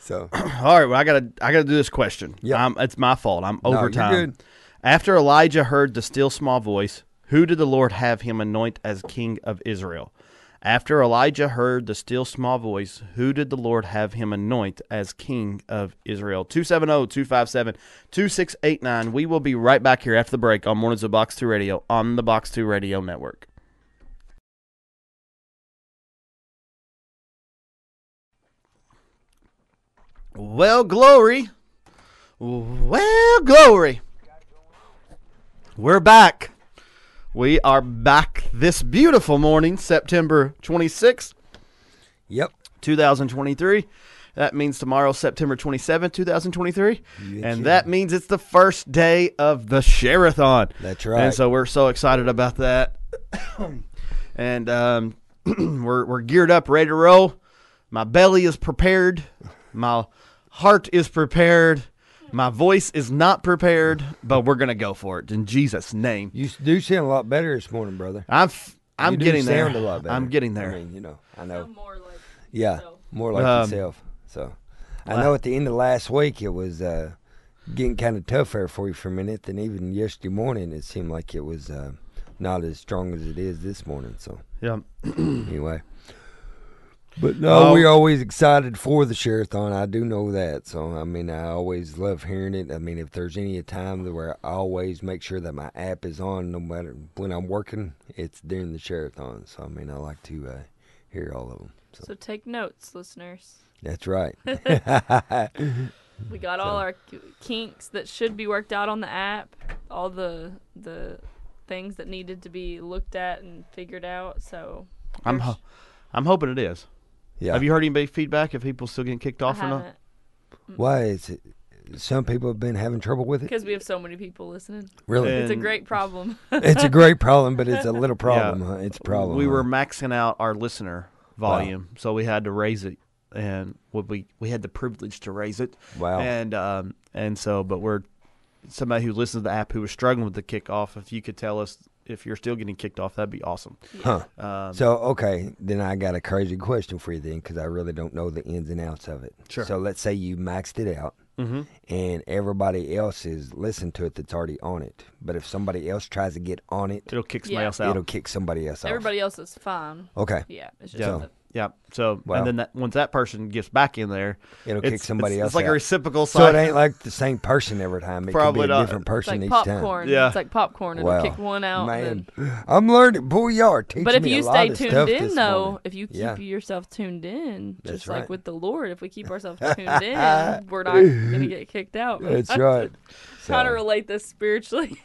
So, all right. Well, I gotta, I gotta do this question. Yeah, um, it's my fault. I'm over no, time. You're good. After Elijah heard the still small voice, who did the Lord have him anoint as king of Israel? After Elijah heard the still small voice, who did the Lord have him anoint as king of Israel? two seven zero, two five seven, two six eight nine. We will be right back here after the break on Mornings of Box two Radio on the Box two Radio Network. Well, glory. Well, glory. We're back. We are back this beautiful morning, September twenty-sixth. Yep. two thousand twenty-three. That means tomorrow, September twenty-seventh, two thousand twenty-three. Yes, and yeah. that means it's the first day of the Sharathon. That's right. And so we're so excited about that. And um, we're, we're geared up, ready to roll. My belly is prepared. My heart is prepared. My voice is not prepared, but we're going to go for it in Jesus' name. You do sound a lot better this morning, brother. I'm I'm getting there. You do sound a lot better. I'm getting there. I mean, you know, I know. Sound more like yeah, yourself. more like um, yourself. So I know at the end of last week it was uh, getting kind of tough there for you for a minute, and even yesterday morning it seemed like it was uh, not as strong as it is this morning. So yeah. Anyway. But no, oh. we're always excited for the Sharathon. I do know that. So, I mean, I always love hearing it. I mean, if there's any time where I always make sure that my app is on, no matter when I'm working, it's during the Sharathon. So, I mean, I like to uh, hear all of them. So. so take notes, listeners. That's right. We got so. all our kinks that should be worked out on the app, all the the things that needed to be looked at and figured out. So I'm ho- I'm hoping it is. Yeah. Have you heard any feedback if people still getting kicked off or not? Why is it? Some people have been having trouble with it because we have so many people listening. Really, and it's a great problem. It's a great problem, but it's a little problem. Yeah. Huh? It's a problem. We huh? were maxing out our listener volume, wow. so we had to raise it, and we we had the privilege to raise it. Wow. And um and so, but we're somebody who listens to the app who was struggling with the kickoff. If you could tell us. If you're still getting kicked off, that'd be awesome. Huh. Um, so, okay, then I got a crazy question for you then, because I really don't know the ins and outs of it. Sure. So let's say you maxed it out, mm-hmm. and everybody else is listening to it that's already on it. But if somebody else tries to get on it, it'll kick somebody yeah. else out. It'll kick somebody else out. Everybody else is fine. Okay. Yeah. It's just so, a- yeah. So wow. and then that, once that person gets back in there, it'll kick somebody it's, else. It's like out. a reciprocal cycle. So it ain't like the same person every time. It Probably could be not. a different person like each popcorn. time. Yeah. It's like popcorn. It'll wow. kick one out. Man, then... I'm learning. Boy, y'all are teaching But if me you a stay tuned in, though, morning. if you keep yeah. yourself tuned in, That's just right. like with the Lord, if we keep ourselves tuned in, we're not going to get kicked out. That's I'm right. So. Trying to relate this spiritually.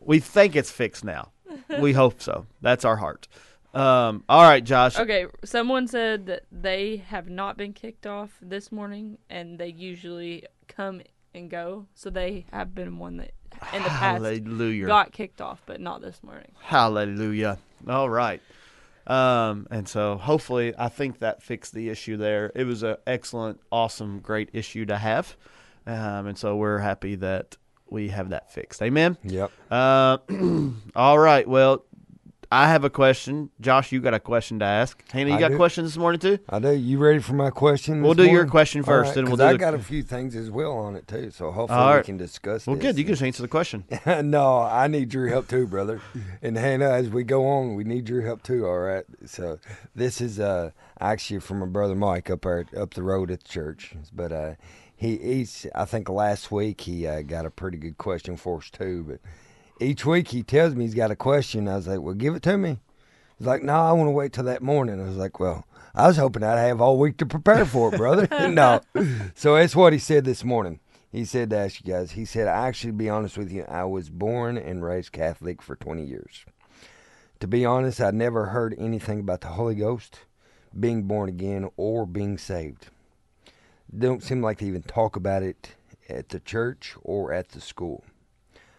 We think it's fixed now. We hope so. That's our heart. Um, all right, Josh. Okay, someone said that they have not been kicked off this morning, and they usually come and go, so they have been one that in the past Hallelujah. Got kicked off, but not this morning. Hallelujah. All right. Um, and so hopefully I think that fixed the issue there. It was an excellent, awesome, great issue to have. Um, and so we're happy that we have that fixed. Amen. Yep. Uh, all right. Well, I have a question. Josh, you got a question to ask. Hannah, you I got do. questions this morning too? I do. You ready for my question this We'll do morning? your question first. Right, and we'll do I the... got a few things as well on it too, so hopefully right. we can discuss well, this. Well, good. You can just answer the question. No, I need your help too, brother. And Hannah, as we go on, we need your help too, all right? So this is uh, actually from my brother Mike up, our, up the road at the church. But uh, he, he's, I think last week he uh, got a pretty good question for us too, but... Each week he tells me he's got a question. I was like, well, give it to me. He's like, no, I want to wait till that morning. I was like, well, I was hoping I'd have all week to prepare for it, brother. No. So that's what he said this morning. He said to ask you guys, he said, I actually, to be honest with you, I was born and raised Catholic for twenty years. To be honest, I never heard anything about the Holy Ghost, being born again, or being saved. Don't seem like they even talk about it at the church or at the school.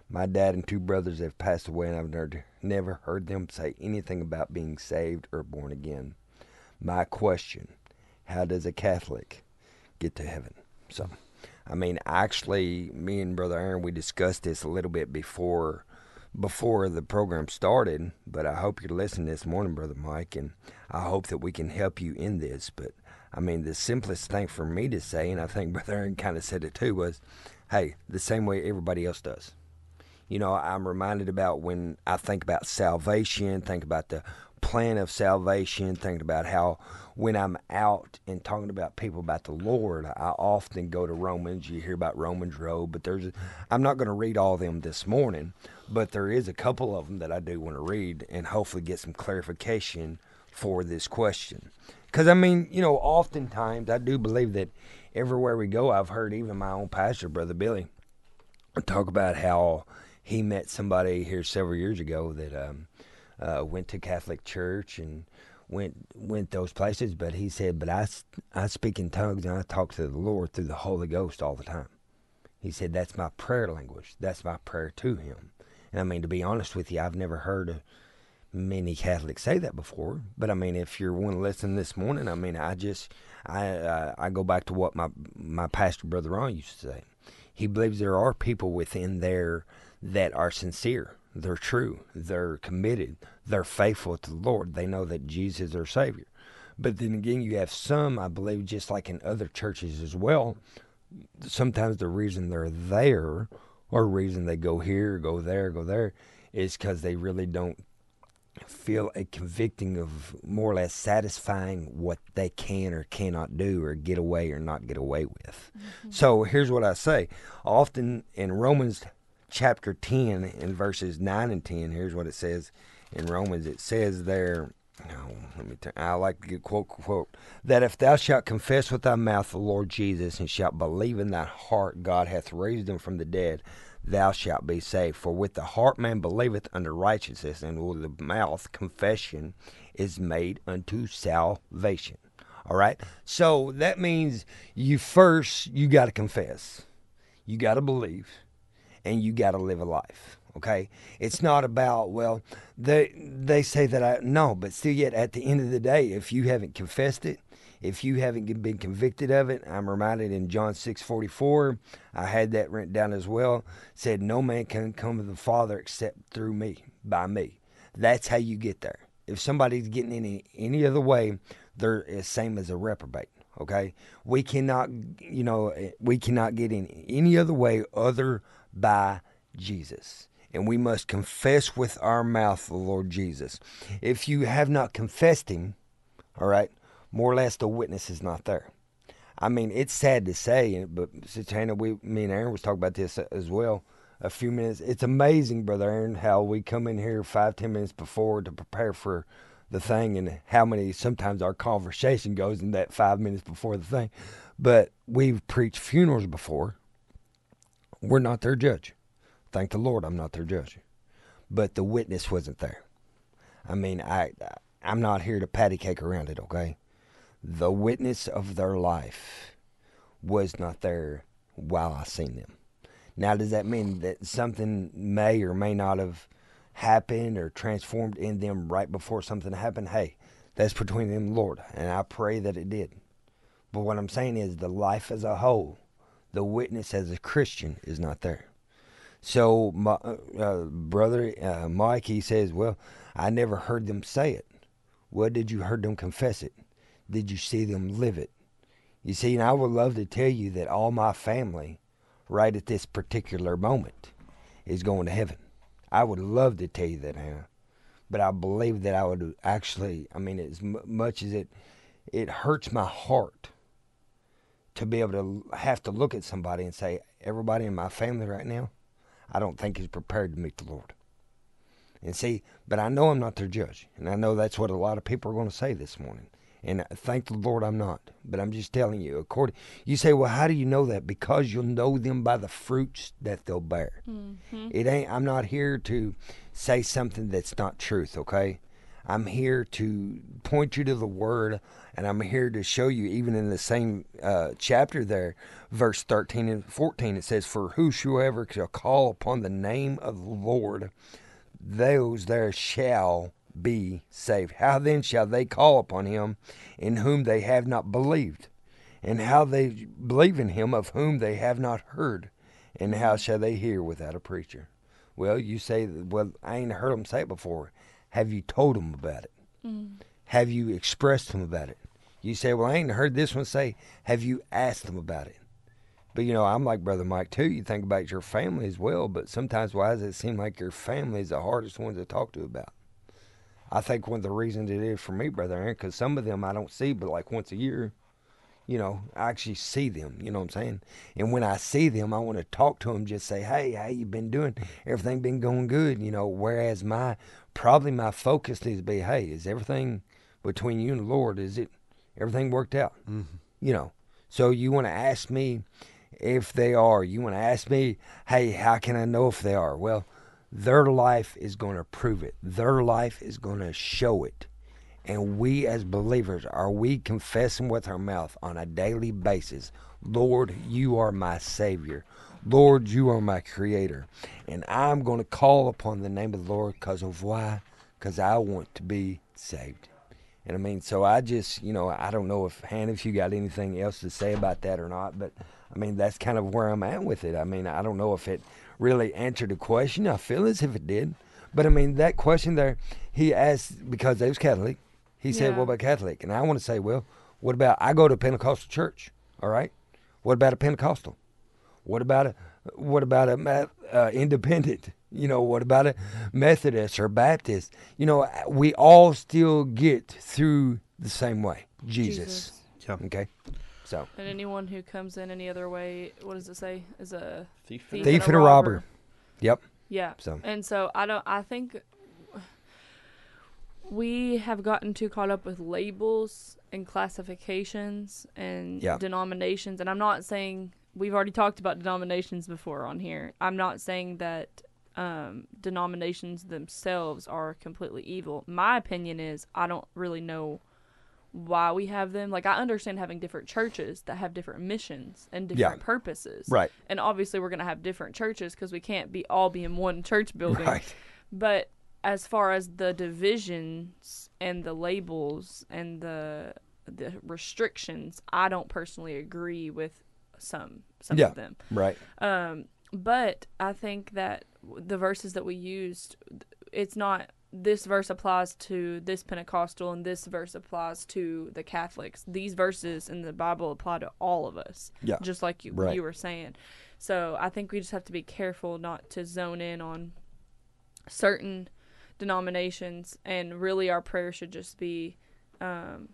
My dad and two brothers have passed away, and I've never, never heard them say anything about being saved or born again. My question, how does a Catholic get to heaven? So, I mean, actually, me and Brother Aaron, we discussed this a little bit before before the program started, but I hope you're listening this morning, Brother Mike, and I hope that we can help you in this. But, I mean, the simplest thing for me to say, and I think Brother Aaron kind of said it too, was, hey, the same way everybody else does. You know, I'm reminded about when I think about salvation, think about the plan of salvation, think about how when I'm out and talking about people about the Lord, I often go to Romans. You hear about Romans Road, but there's, I'm not going to read all of them this morning, but there is a couple of them that I do want to read and hopefully get some clarification for this question. Because, I mean, you know, oftentimes I do believe that everywhere we go, I've heard even my own pastor, Brother Billy, talk about how he met somebody here several years ago that um, uh, went to Catholic church and went went those places. But he said, but I, I speak in tongues and I talk to the Lord through the Holy Ghost all the time. He said, that's my prayer language. That's my prayer to him. And I mean, to be honest with you, I've never heard many Catholics say that before. But I mean, if you're one listening this morning, I mean, I just, I uh, I go back to what my, my pastor, Brother Ron, used to say. He believes there are people within there that are sincere, they're true, they're committed, they're faithful to the Lord. They know that Jesus is their Savior. But then again, you have some, I believe, just like in other churches as well, sometimes the reason they're there or reason they go here, go there, go there is because they really don't feel a convicting of more or less satisfying what they can or cannot do or get away or not get away with. Mm-hmm. So here's what I say. Often in Romans chapter ten in verses nine and ten, here's what it says in Romans. It says there, oh, let me turn, I like to get quote, quote, that if thou shalt confess with thy mouth the Lord Jesus and shalt believe in thy heart God hath raised him from the dead, thou shalt be saved. For with the heart man believeth unto righteousness, and with the mouth confession is made unto salvation. All right? So that means you first, you got to confess. You got to believe. And you got to live a life, okay? It's not about, well, they they say that I, no, but still yet at the end of the day, if you haven't confessed it, if you haven't been convicted of it, I'm reminded in John six forty-four, I had that written down as well, said, no man can come to the Father except through me, by me. That's how you get there. If somebody's getting any, any other way, they're the same as a reprobate. Okay, we cannot, you know, we cannot get in any other way other by Jesus. And we must confess with our mouth the Lord Jesus. If you have not confessed him, all right, more or less the witness is not there. I mean, it's sad to say, but Sister Hannah, we, me and Aaron was talking about this as well a few minutes. It's amazing, Brother Aaron, how we come in here five, ten minutes before to prepare for the thing and how many sometimes our conversation goes in that five minutes before the thing. But we've preached funerals before. We're not their judge. Thank the Lord I'm not their judge. But the witness wasn't there. I mean, I, I'm not here to patty cake around it, okay? The witness of their life was not there while I seen them. Now, does that mean that something may or may not have happened or transformed in them right before something happened? Hey, that's between them and the Lord, and I pray that it did. But what I'm saying is the life as a whole, the witness as a Christian is not there. So my uh, brother uh, Mike, he says, well, I never heard them say it. Well, did you heard them confess it? Did you see them live it? You see, and I would love to tell you that all my family right at this particular moment is going to heaven. I would love to tell you that, Hannah. But I believe that I would actually, I mean, as much as it, it hurts my heart to be able to have to look at somebody and say, everybody in my family right now, I don't think is prepared to meet the Lord. And see, but I know I'm not their judge. And I know that's what a lot of people are going to say this morning. And thank the Lord I'm not. But I'm just telling you, according, you say, well, how do you know that? Because you'll know them by the fruits that they'll bear. Mm-hmm. It ain't, I'm not here to say something that's not truth, okay? I'm here to point you to the Word, and I'm here to show you, even in the same uh, chapter there, verse thirteen and fourteen, it says, for whosoever shall call upon the name of the Lord, those there shall be saved. How then shall they call upon him in whom they have not believed? And how they believe in him of whom they have not heard? And how shall they hear without a preacher? Well, you say, well, I ain't heard them say it before. Have you told them about it? Mm. Have you expressed them about it? You say, well, I ain't heard this one say, have you asked them about it? But, you know, I'm like Brother Mike, too. You think about your family as well, but sometimes why does it seem like your family is the hardest ones to talk to about? I think one of the reasons it is for me, Brother Aaron, because some of them I don't see, but like once a year, you know, I actually see them, you know what I'm saying? And when I see them, I want to talk to them, just say, hey, how you been doing? Everything been going good, you know, whereas my, probably my focus needs to be, hey, is everything between you and the Lord, is it, everything worked out? Mm-hmm. You know, so you want to ask me if they are. You want to ask me, hey, how can I know if they are? Well, their life is going to prove it. Their life is going to show it. And we as believers, are we confessing with our mouth on a daily basis, Lord, you are my Savior. Lord, you are my Creator. And I'm going to call upon the name of the Lord because of why? Because I want to be saved. And I mean, so I just, you know, I don't know if, Hannah, if you got anything else to say about that or not, but I mean, that's kind of where I'm at with it. I mean, I don't know if it really answered the question. I feel as if it did. But I mean, that question there, he asked, because they was Catholic, he yeah. said, what about Catholic? And I want to say, well, what about, I go to a Pentecostal church, all right? What about a Pentecostal? What about a, what about a uh, independent? You know, what about a Methodist or Baptist? You know, we all still get through the same way, Jesus. Jesus. Yeah. Okay? So. And anyone who comes in any other way, what does it say? Is a thief, thief, thief and a robber. robber. Yep. Yeah. So. And so I don't. I think we have gotten too caught up with labels and classifications and yeah. denominations. And I'm not saying, we've already talked about denominations before on here. I'm not saying that um, denominations themselves are completely evil. My opinion is I don't really know why we have them. Like, I understand having different churches that have different missions and different yeah. purposes. Right. And obviously we're going to have different churches because we can't be all be in one church building. Right. But as far as the divisions and the labels and the the restrictions, I don't personally agree with some some yeah. of them. Right. Um, but I think that the verses that we used, it's not this verse applies to this Pentecostal and this verse applies to the Catholics. These verses in the Bible apply to all of us, yeah. just like you right. you were saying. So I think we just have to be careful not to zone in on certain denominations, and really our prayer should just be, um,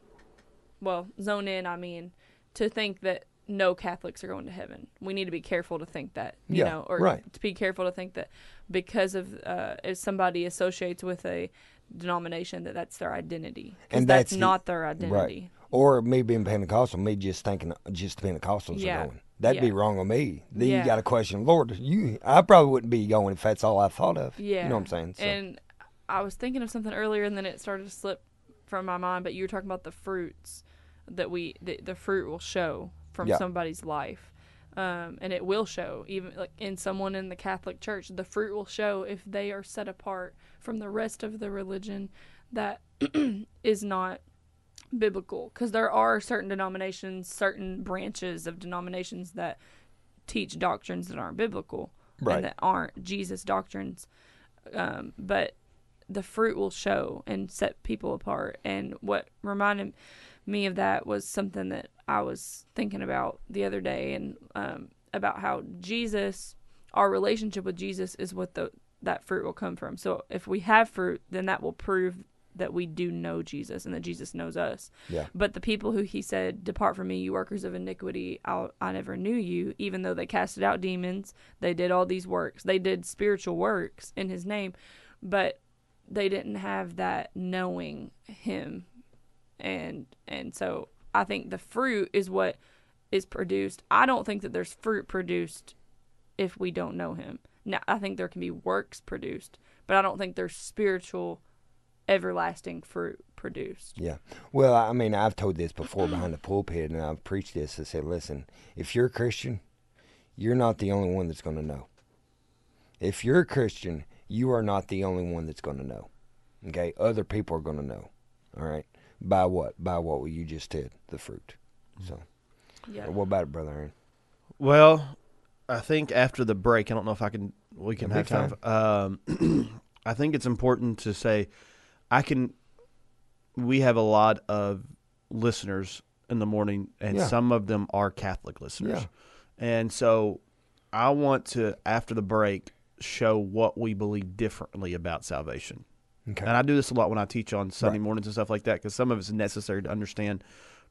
well, zone in, I mean, to think that no Catholics are going to heaven. We need to be careful to think that, you yeah, know, or right. to be careful to think that because of uh, if somebody associates with a denomination that that's their identity. And that's, that's not the, their identity. Right. Or me being Pentecostal, me just thinking just Pentecostals yeah. are going. That'd yeah. be wrong on me. Then yeah. you got to question, Lord, you, I probably wouldn't be going if that's all I thought of. Yeah. You know what I'm saying? So. And I was thinking of something earlier and then it started to slip from my mind, but you were talking about the fruits that we, the, the fruit will show from yeah. somebody's life. Um, and it will show, even like in someone in the Catholic Church, the fruit will show if they are set apart from the rest of the religion that is not biblical. Because there are certain denominations, certain branches of denominations that teach doctrines that aren't biblical, right, and that aren't Jesus doctrines. Um, but the fruit will show and set people apart. And what reminded me of that was something that I was thinking about the other day, and um, about how Jesus, our relationship with Jesus, is what the that fruit will come from. So if we have fruit, then that will prove that we do know Jesus and that Jesus knows us. Yeah. But the people who he said, "Depart from me, you workers of iniquity, I'll, I never knew you," even though they casted out demons, they did all these works, they did spiritual works in his name, but they didn't have that knowing him. And and so I think the fruit is what is produced. I don't think that there's fruit produced if we don't know him. Now, I think there can be works produced, but I don't think there's spiritual, everlasting fruit produced. Yeah. Well, I mean, I've told this before behind the pulpit, and I've preached this. I said, listen, if you're a Christian, you're not the only one that's going to know. If you're a Christian, you are not the only one that's going to know. Okay? Other people are going to know. All right? By what? By what you just did, the fruit. So, yeah. What about it, Brother Aaron? Well, I think after the break, I don't know if I can. We can have time. time. Um, I think it's important to say, I can. We have a lot of listeners in the morning, and yeah. some of them are Catholic listeners, yeah. and so I want to, after the break, show what we believe differently about salvation. Okay. And I do this a lot when I teach on Sunday right. mornings and stuff like that, because some of it's necessary to understand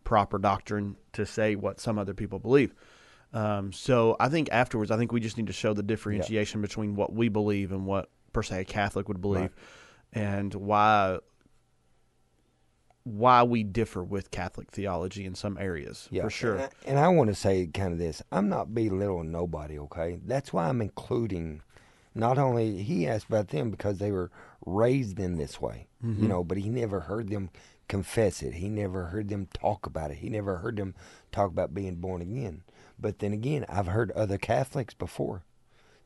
proper doctrine to say what some other people believe. Um, so I think afterwards, I think we just need to show the differentiation yeah. between what we believe and what, per se, a Catholic would believe, right. and why why we differ with Catholic theology in some areas, yeah. for sure. And I, and I want to say kind of this. I'm not belittling nobody, okay? That's why I'm including... Not only he asked about them because they were raised in this way, mm-hmm. you know, but he never heard them confess it. He never heard them talk about it. He never heard them talk about being born again. But then again, I've heard other Catholics before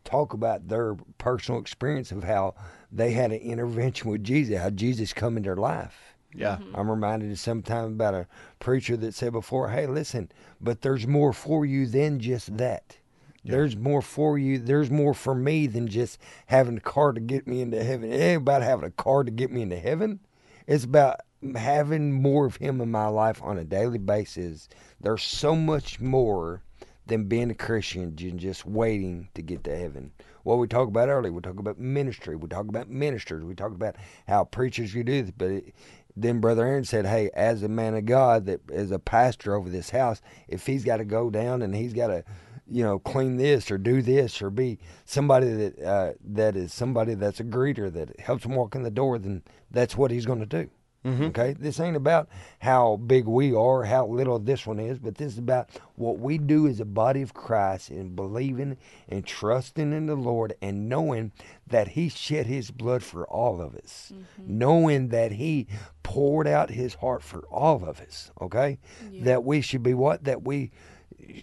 talk about their personal experience of how they had an intervention with Jesus, how Jesus come in their life. Yeah, mm-hmm. I'm reminded sometime about a preacher that said before, hey, listen, but there's more for you than just that. Yeah. There's more for you. There's more for me than just having a car to get me into heaven. It ain't about having a car to get me into heaven. It's about having more of him in my life on a daily basis. There's so much more than being a Christian and just waiting to get to heaven. What we talked about earlier, we talked about ministry. We talked about ministers. We talked about how preachers you do this. But it, then Brother Aaron said, hey, as a man of God, that as a pastor over this house, if he's got to go down and he's got to, you know, clean this or do this or be somebody that uh, that is somebody that's a greeter that helps him walk in the door, then that's what he's going to do. Mm-hmm. Okay? This ain't about how big we are, how little this one is, but this is about what we do as a body of Christ in believing and trusting in the Lord and knowing that he shed his blood for all of us, mm-hmm. knowing that he poured out his heart for all of us, okay? Yeah. That we should be what? That we...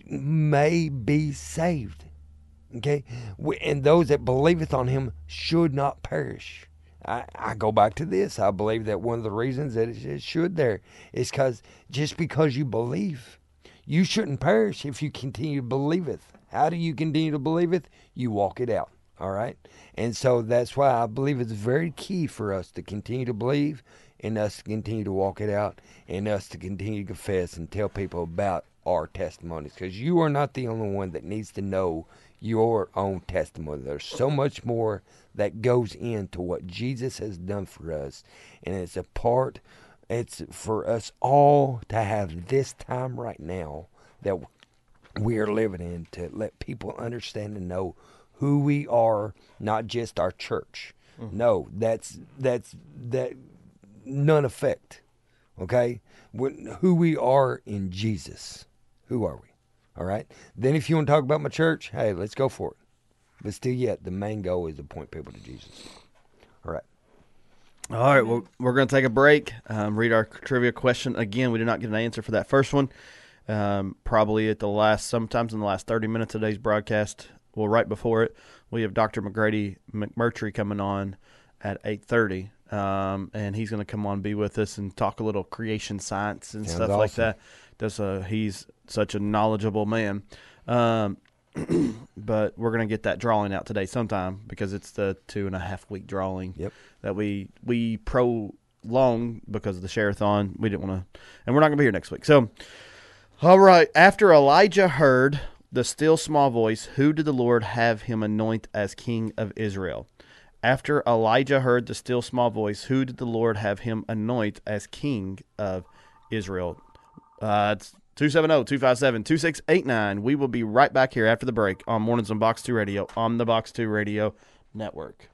may be saved, okay? We, and those that believeth on him should not perish. I, I go back to this. I believe that one of the reasons that it, it should there is because just because you believe, you shouldn't perish if you continue to believeth. How do you continue to believeth? You walk it out, all right? And so that's why I believe it's very key for us to continue to believe and us to continue to walk it out and us to continue to confess and tell people about our testimonies, because you are not the only one that needs to know your own testimony. There's so much more that goes into what Jesus has done for us, and it's a part, it's for us all to have this time right now that we are living in to let people understand and know who we are, not just our church. Mm-hmm. No, that's that's that none effect, okay? When, who we are in Jesus. Who are we? All right. Then if you want to talk about my church, hey, let's go for it. But still yet, the main goal is to point people to Jesus. All right. All right. Well, we're going to take a break, um, read our trivia question. Again, we did not get an answer for that first one. um, probably at the last, sometimes in the last thirty minutes of today's broadcast, well, right before it, we have Doctor Grady McMurtry coming on at eight thirty, um, and he's going to come on and be with us and talk a little creation science and Sounds stuff awesome. like that. That's a, he's such a knowledgeable man. Um, but we're going to get that drawing out today sometime because it's the two and a half week drawing yep. that we we prolonged because of the Sharathon. We didn't want to, and we're not going to be here next week. So, all right. After Elijah heard the still small voice, who did the Lord have him anoint as king of Israel? After Elijah heard the still small voice, who did the Lord have him anoint as king of Israel? Uh, it's two seven zero, two five seven, two six eight nine. We will be right back here after the break on Mornings on Box two Radio on the Box two Radio Network.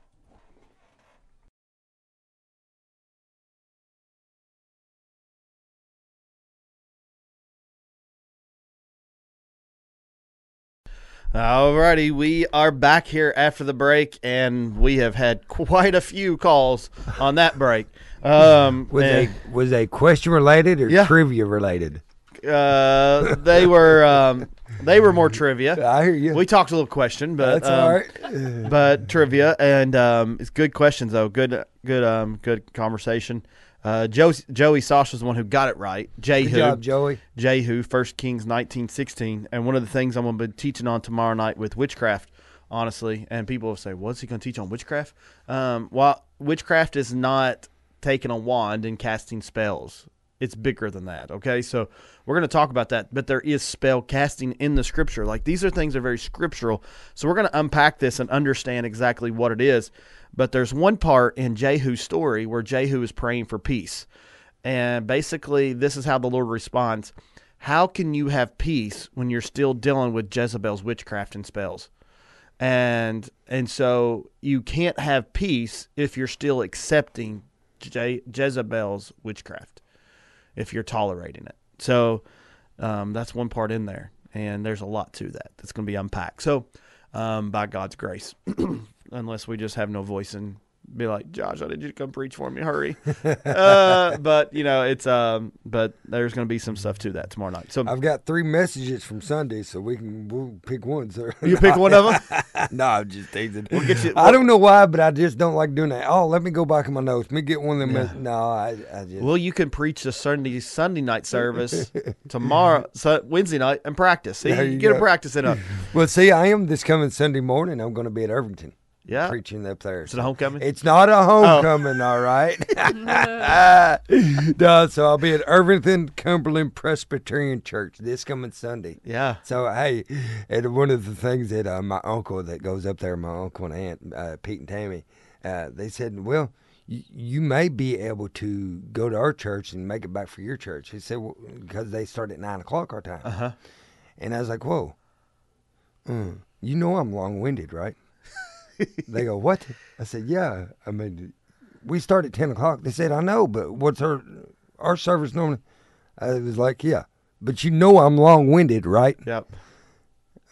Alrighty, we are back here after the break, and we have had quite a few calls on that break. Um, was, and, a, was a question related or yeah. trivia related? Uh, they were um, they were more trivia. I hear you. We talked a little question, but that's um, all right. But trivia, and um, it's good questions though. Good, good, um, good conversation. Uh, Joe, Joey Sosh was the one who got it right. Jehu, good job, Joey. Jehu, First Kings nineteen sixteen. And one of the things I'm going to be teaching on tomorrow night with witchcraft, honestly, and people will say, what's he going to teach on witchcraft? Um, well, witchcraft is not taking a wand and casting spells. It's bigger than that, okay? So we're going to talk about that, but there is spell casting in the Scripture. Like, these are things that are very scriptural. So we're going to unpack this and understand exactly what it is. But there's one part in Jehu's story where Jehu is praying for peace. And basically, this is how the Lord responds. How can you have peace when you're still dealing with Jezebel's witchcraft and spells? And and so you can't have peace if you're still accepting Je- Jezebel's witchcraft, if you're tolerating it. So um, that's one part in there. And there's a lot to that that's going to be unpacked. So um, by God's grace. Unless we just have no voice and be like, Josh, I need you to come preach for me. Hurry. uh, but, you know, it's um, but there's going to be some stuff to that tomorrow night. So I've got three messages from Sunday, so we can we'll pick one, sir. You pick one of them? No, I'm just teasing. We'll get you, we'll, I don't know why, but I just don't like doing that. Oh, let me go back in my notes. Let me get one of them. Yeah. Mes- no, I, I just. Well, you can preach the Sunday Sunday night service tomorrow, so Wednesday night, and practice. See, you, you get go. a practice in up. Well, see, I am this coming Sunday morning. I'm going to be at Irvington. Yeah, preaching the players. Is it a homecoming? It's not a homecoming, oh. all right. No, so I'll be at Irvington Cumberland Presbyterian Church this coming Sunday. Yeah. So hey, and one of the things that uh, my uncle that goes up there, my uncle and aunt uh, Pete and Tammy, uh, they said, well, y- you may be able to go to our church and make it back for your church. He said, well, because they start at nine o'clock our time. Uh huh. And I was like, whoa, mm, you know I'm long winded, right? They go, what? I said, yeah. I mean, we start at ten o'clock. They said, I know, but what's our our service normally? I was like, yeah. But you know I'm long-winded, right? Yep.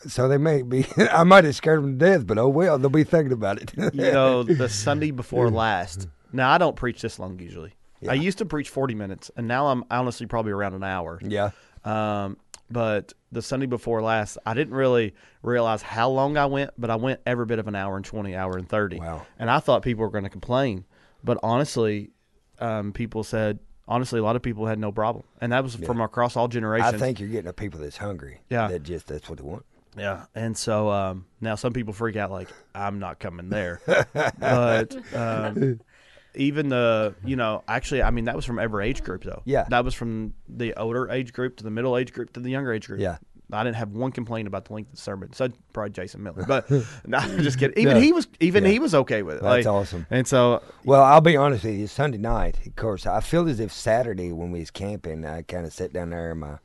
So they may be, I might have scared them to death, but oh well, they'll be thinking about it. You know, the Sunday before last. Now, I don't preach this long usually. Yeah. I used to preach forty minutes, and now I'm honestly probably around an hour. Yeah. Um, but the Sunday before last, I didn't really realize how long I went, but I went every bit of an hour and twenty, hour and thirty. Wow. And I thought people were going to complain. But honestly, um, people said, honestly, a lot of people had no problem. And that was yeah. from across all generations. I think you're getting a people that's hungry. Yeah. That just, that's what they want. Yeah. And so um, now some people freak out like, I'm not coming there. But um, even the, you know, actually, I mean, that was from every age group, though. Yeah. That was from the older age group to the middle age group to the younger age group. Yeah. I didn't have one complaint about the length of the sermon. So probably Jason Miller, but no, I'm just kidding. Even no. he was, even yeah. he was okay with it. That's like, awesome. And so, well, I'll be honest with you. Sunday night, of course, I feel as if Saturday when we was camping, I kind of sat down there in my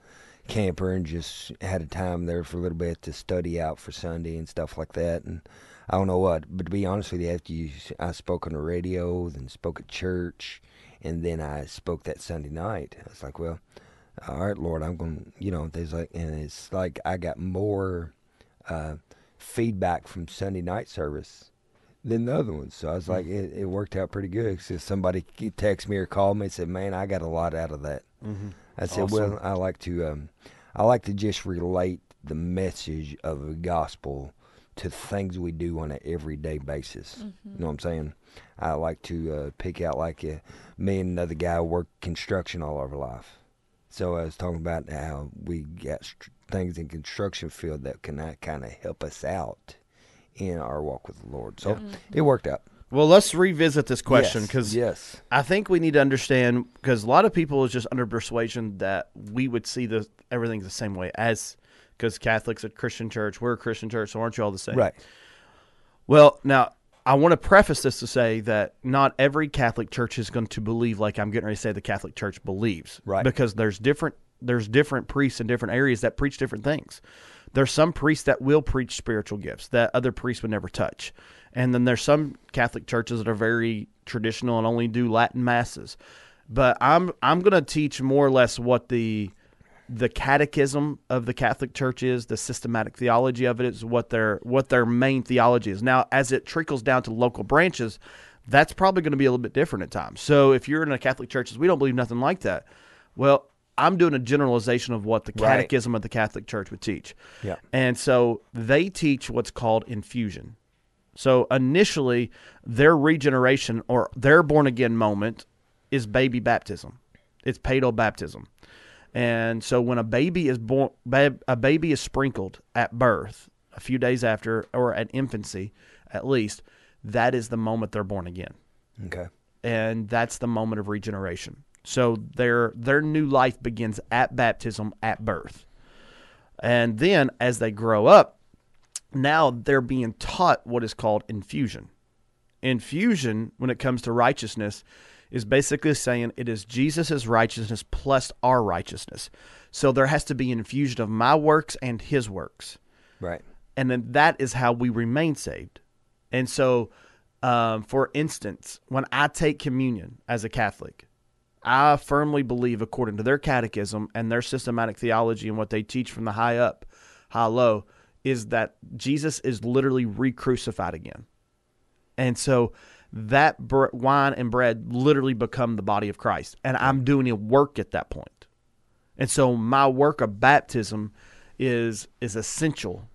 camper and just had a time there for a little bit to study out for Sunday and stuff like that. And I don't know what, but to be honest with you, after you, I spoke on the radio, then spoke at church, and then I spoke that Sunday night. I was like, well, all right, Lord, I'm going to, you know, there's like, and it's like I got more uh, feedback from Sunday night service than the other ones. So I was like, it, it worked out pretty good. Cause somebody texted me or called me and said, man, I got a lot out of that. Mm-hmm. I said, awesome. Well, I like to, um, I like to just relate the message of the gospel to things we do on an everyday basis. Mm-hmm. You know what I'm saying? I like to uh, pick out, like, uh, me and another guy worked construction all our life. So I was talking about how we got st- things in construction field that can kind of help us out in our walk with the Lord. So mm-hmm. it worked out. Well, let's revisit this question, because yes, yes. I think we need to understand, because a lot of people is just under persuasion that we would see the everything the same way as, because Catholic's a Christian church, we're a Christian church, so aren't you all the same? Right. Well, now, I want to preface this to say that not every Catholic church is going to believe like I'm getting ready to say the Catholic church believes. Right. Because there's different there's different priests in different areas that preach different things. There's some priests that will preach spiritual gifts that other priests would never touch. And then there's some Catholic churches that are very traditional and only do Latin masses. But I'm I'm going to teach more or less what the the catechism of the Catholic Church is, the systematic theology of it is, what their what their main theology is. Now, as it trickles down to local branches, that's probably going to be a little bit different at times. So if you're in a Catholic church, we don't believe nothing like that. Well, I'm doing a generalization of what the catechism right. of the Catholic Church would teach. Yeah. And so they teach what's called infusion. So initially, their regeneration or their born-again moment is baby baptism. It's paedo baptism. And so when a baby is born, a baby is sprinkled at birth, a few days after, or at infancy at least, that is the moment they're born again. Okay. And that's the moment of regeneration. So their their new life begins at baptism, at birth. And then as they grow up, now they're being taught what is called infusion. Infusion, when it comes to righteousness, is basically saying it is Jesus' righteousness plus our righteousness. So there has to be an infusion of my works and his works. Right. And then that is how we remain saved. And so, um, for instance, when I take communion as a Catholic, I firmly believe, according to their catechism and their systematic theology and what they teach from the high up, high low, is that Jesus is literally re-crucified again. And so that br- wine and bread literally become the body of Christ. And I'm doing a work at that point. And so my work of baptism is is essential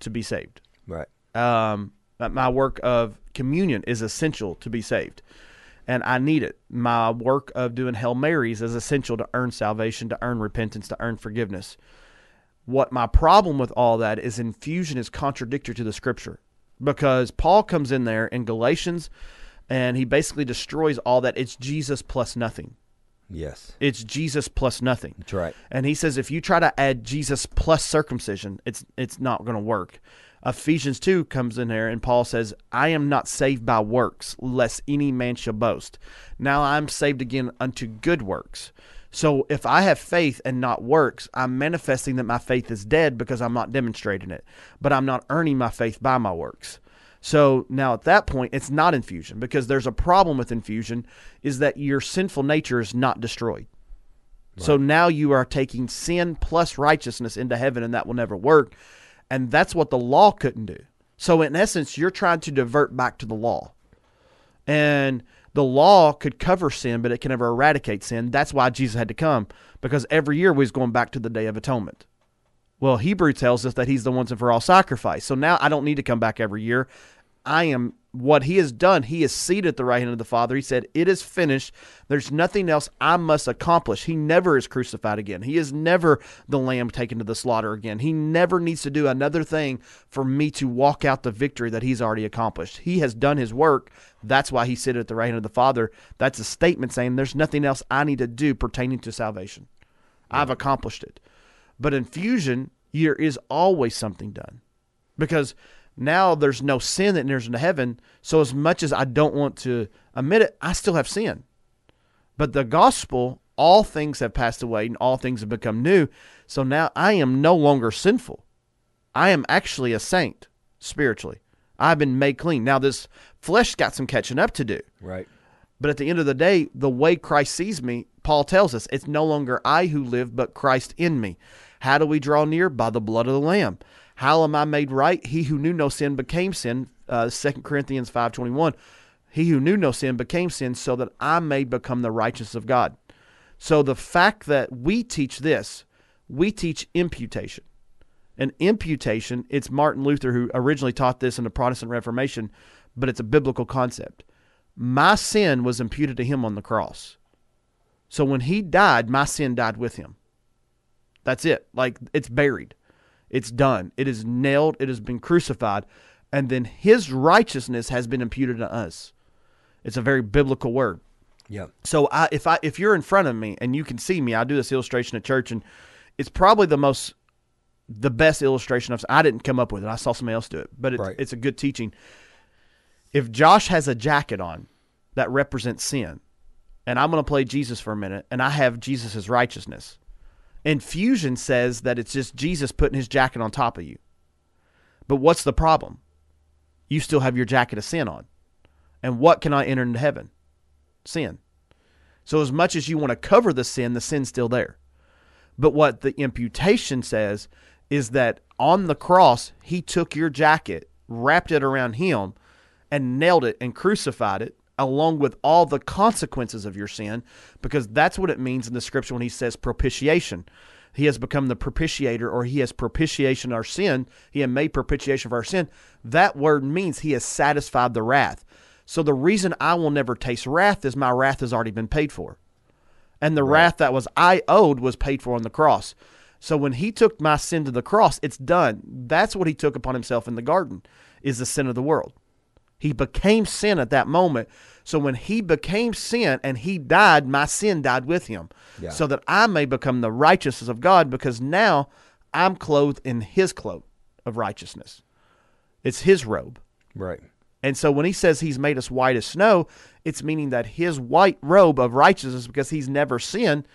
to be saved. Right. Um, my work of communion is essential to be saved. And I need it. My work of doing Hail Marys is essential to earn salvation, to earn repentance, to earn forgiveness. What my problem with all that is, infusion is contradictory to the Scripture. Because Paul comes in there in Galatians, and he basically destroys all that. It's Jesus plus nothing. Yes. It's Jesus plus nothing. That's right. And he says if you try to add Jesus plus circumcision, it's it's not going to work. Ephesians two comes in there, and Paul says, I am not saved by works, lest any man shall boast. Now I'm saved again unto good works. So if I have faith and not works, I'm manifesting that my faith is dead because I'm not demonstrating it, but I'm not earning my faith by my works. So now at that point, it's not infusion, because there's a problem with infusion is that your sinful nature is not destroyed. Right. So now you are taking sin plus righteousness into heaven, and that will never work. And that's what the law couldn't do. So in essence, you're trying to divert back to the law. And the law could cover sin, but it can never eradicate sin. That's why Jesus had to come, because every year we was going back to the Day of Atonement. Well, Hebrew tells us that he's the once and for all sacrifice. So now I don't need to come back every year. I am what he has done. He is seated at the right hand of the Father. He said, it is finished. There's nothing else I must accomplish. He never is crucified again. He is never the lamb taken to the slaughter again. He never needs to do another thing for me to walk out the victory that he's already accomplished. He has done his work. That's why he's seated at the right hand of the Father. That's a statement saying there's nothing else I need to do pertaining to salvation. Yeah. I've accomplished it. But infusion, there is always something done, because now there's no sin that enters into heaven. So as much as I don't want to admit it, I still have sin. But the gospel, all things have passed away and all things have become new. So now I am no longer sinful. I am actually a saint spiritually. I've been made clean. Now this flesh got some catching up to do. Right. But at the end of the day, the way Christ sees me, Paul tells us, it's no longer I who live, but Christ in me. How do we draw near? By the blood of the Lamb. How am I made right? He who knew no sin became sin. Uh, Second Corinthians five twenty-one. He who knew no sin became sin so that I may become the righteousness of God. So the fact that we teach this, We teach imputation. And imputation, it's Martin Luther who originally taught this in the Protestant Reformation, but it's a biblical concept. My sin was imputed to him on the cross. So when he died, my sin died with him. That's it. Like, it's buried. It's done. It is nailed. It has been crucified. And then his righteousness has been imputed to us. It's a very biblical word. Yeah. So I, if I, if you're in front of me and you can see me, I do this illustration at church, and it's probably the most, the best illustration of. I didn't come up with it. I saw somebody else do it, but it, right. It's a good teaching. If Josh has a jacket on that represents sin, and I'm going to play Jesus for a minute, and I have Jesus's righteousness, and fusion says that it's just Jesus putting his jacket on top of you. But what's the problem? You still have your jacket of sin on. And what cannot enter into heaven? Sin. So as much as you want to cover the sin, the sin's still there. But what the imputation says is that on the cross, he took your jacket, wrapped it around him, and nailed it and crucified it, along with all the consequences of your sin, because that's what it means in the scripture when he says propitiation. He has become the propitiator, or he has propitiation our sin. He had made propitiation for our sin. That word means he has satisfied the wrath. So the reason I will never taste wrath is my wrath has already been paid for. And the right. wrath that was I owed was paid for on the cross. So when he took my sin to the cross, it's done. That's what he took upon himself in the garden, is the sin of the world. He became sin at that moment. So when he became sin and he died, my sin died with him. Yeah. So that I may become the righteousness of God, because now I'm clothed in his cloak of righteousness. It's his robe. Right. And so when he says he's made us white as snow, it's meaning that his white robe of righteousness, because he's never sinned,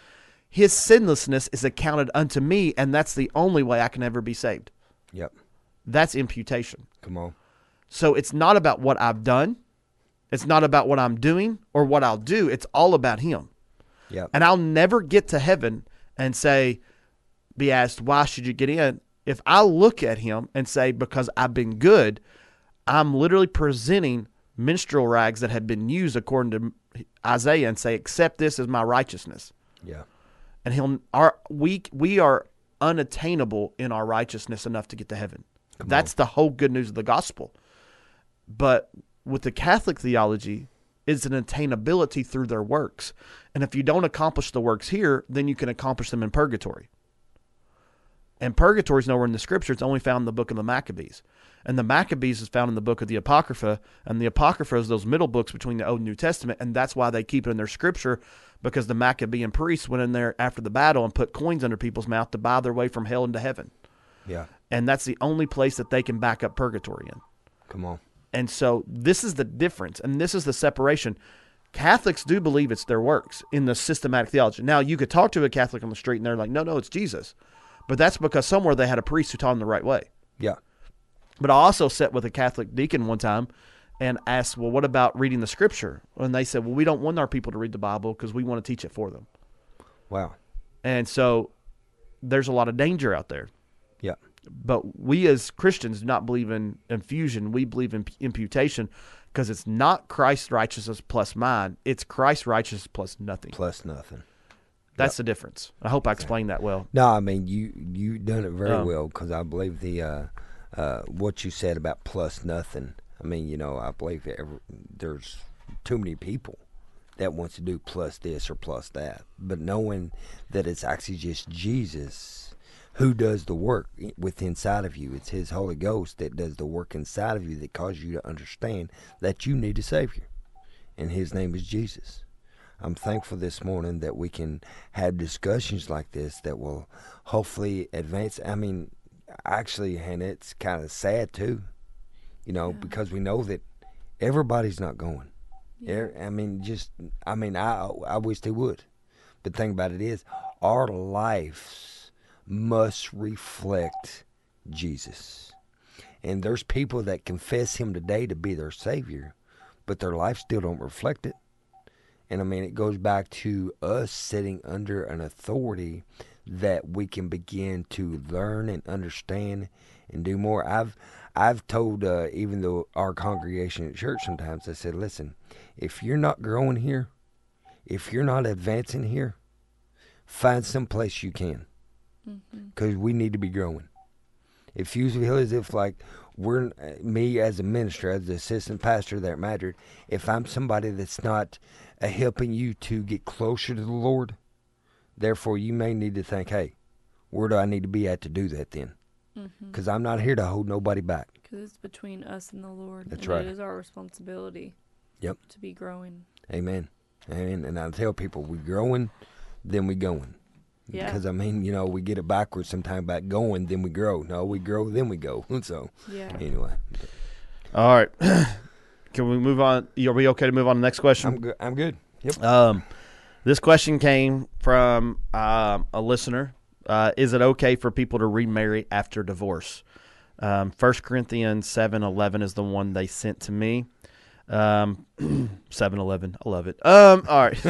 his sinlessness is accounted unto me, and that's the only way I can ever be saved. Yep. That's imputation. Come on. So it's not about what I've done. It's not about what I'm doing or what I'll do. It's all about him. Yep. And I'll never get to heaven and say, be asked, why should you get in? If I look at him and say, because I've been good, I'm literally presenting menstrual rags that had been used according to Isaiah and say, accept this as my righteousness. Yeah. And he'll, our, we, we are unattainable in our righteousness enough to get to heaven. Come That's on. The whole good news of the gospel. But with the Catholic theology, it's an attainability through their works. And if you don't accomplish the works here, then you can accomplish them in purgatory. And purgatory is nowhere in the scripture. It's only found in the book of the Maccabees. And the Maccabees is found in the book of the Apocrypha. And the Apocrypha is those middle books between the Old and New Testament. And that's why they keep it in their scripture, because the Maccabean priests went in there after the battle and put coins under people's mouth to buy their way from hell into heaven. Yeah. And that's the only place that they can back up purgatory in. Come on. And so this is the difference, and this is the separation. Catholics do believe it's their works in the systematic theology. Now, you could talk to a Catholic on the street, and they're like, no, no, it's Jesus. But that's because somewhere they had a priest who taught them the right way. Yeah. But I also sat with a Catholic deacon one time and asked, well, what about reading the scripture? And they said, well, we don't want our people to read the Bible because we want to teach it for them. Wow. And so there's a lot of danger out there. Yeah. But we as Christians do not believe in infusion. We believe in imputation, because it's not Christ's righteousness plus mine. It's Christ's righteousness plus nothing. Plus nothing. That's yep. the difference. I hope I explained that well. No, I mean, you you done it very um, well, because I believe the uh, uh, what you said about plus nothing. I mean, you know, I believe that every, there's too many people that wants to do plus this or plus that. But knowing that it's actually just Jesus who does the work with inside of you. It's his Holy Ghost that does the work inside of you that causes you to understand that you need a Savior. And his name is Jesus. I'm thankful this morning that we can have discussions like this that will hopefully advance. I mean, actually, and it's kind of sad too, you know, yeah. because we know that everybody's not going. Yeah. I mean, just, I mean, I, I wish they would. But the thing about it is, our lives must reflect Jesus. And there's people that confess him today to be their Savior, but their life still don't reflect it. And I mean, it goes back to us sitting under an authority that we can begin to learn and understand and do more. I've I've told uh, even though our congregation at church sometimes, I said, listen, if you're not growing here, if you're not advancing here, find some place you can. because mm-hmm. we need to be growing. If you feel as if like we're, me as a minister, as the assistant pastor that mattered, if I'm somebody that's not uh, helping you to get closer to the Lord, therefore you may need to think, hey, where do I need to be at to do that then? Because mm-hmm. I'm not here to hold nobody back. Because it's between us and the Lord. That's and right. It is our responsibility yep. to be growing. Amen. And, and I tell people, we're growing, then we're going. Yeah. Because, I mean, you know, we get it backwards sometimes about going, then we grow. No, we grow, then we go. So, yeah. Anyway. All right. Can we move on? Are we okay to move on to the next question? I'm, go- I'm good. Yep. Um, this question came from um, a listener. Uh, is it okay for people to remarry after divorce? Um, First Corinthians seven eleven is the one they sent to me. Um, seven eleven, I love it. Um, all right,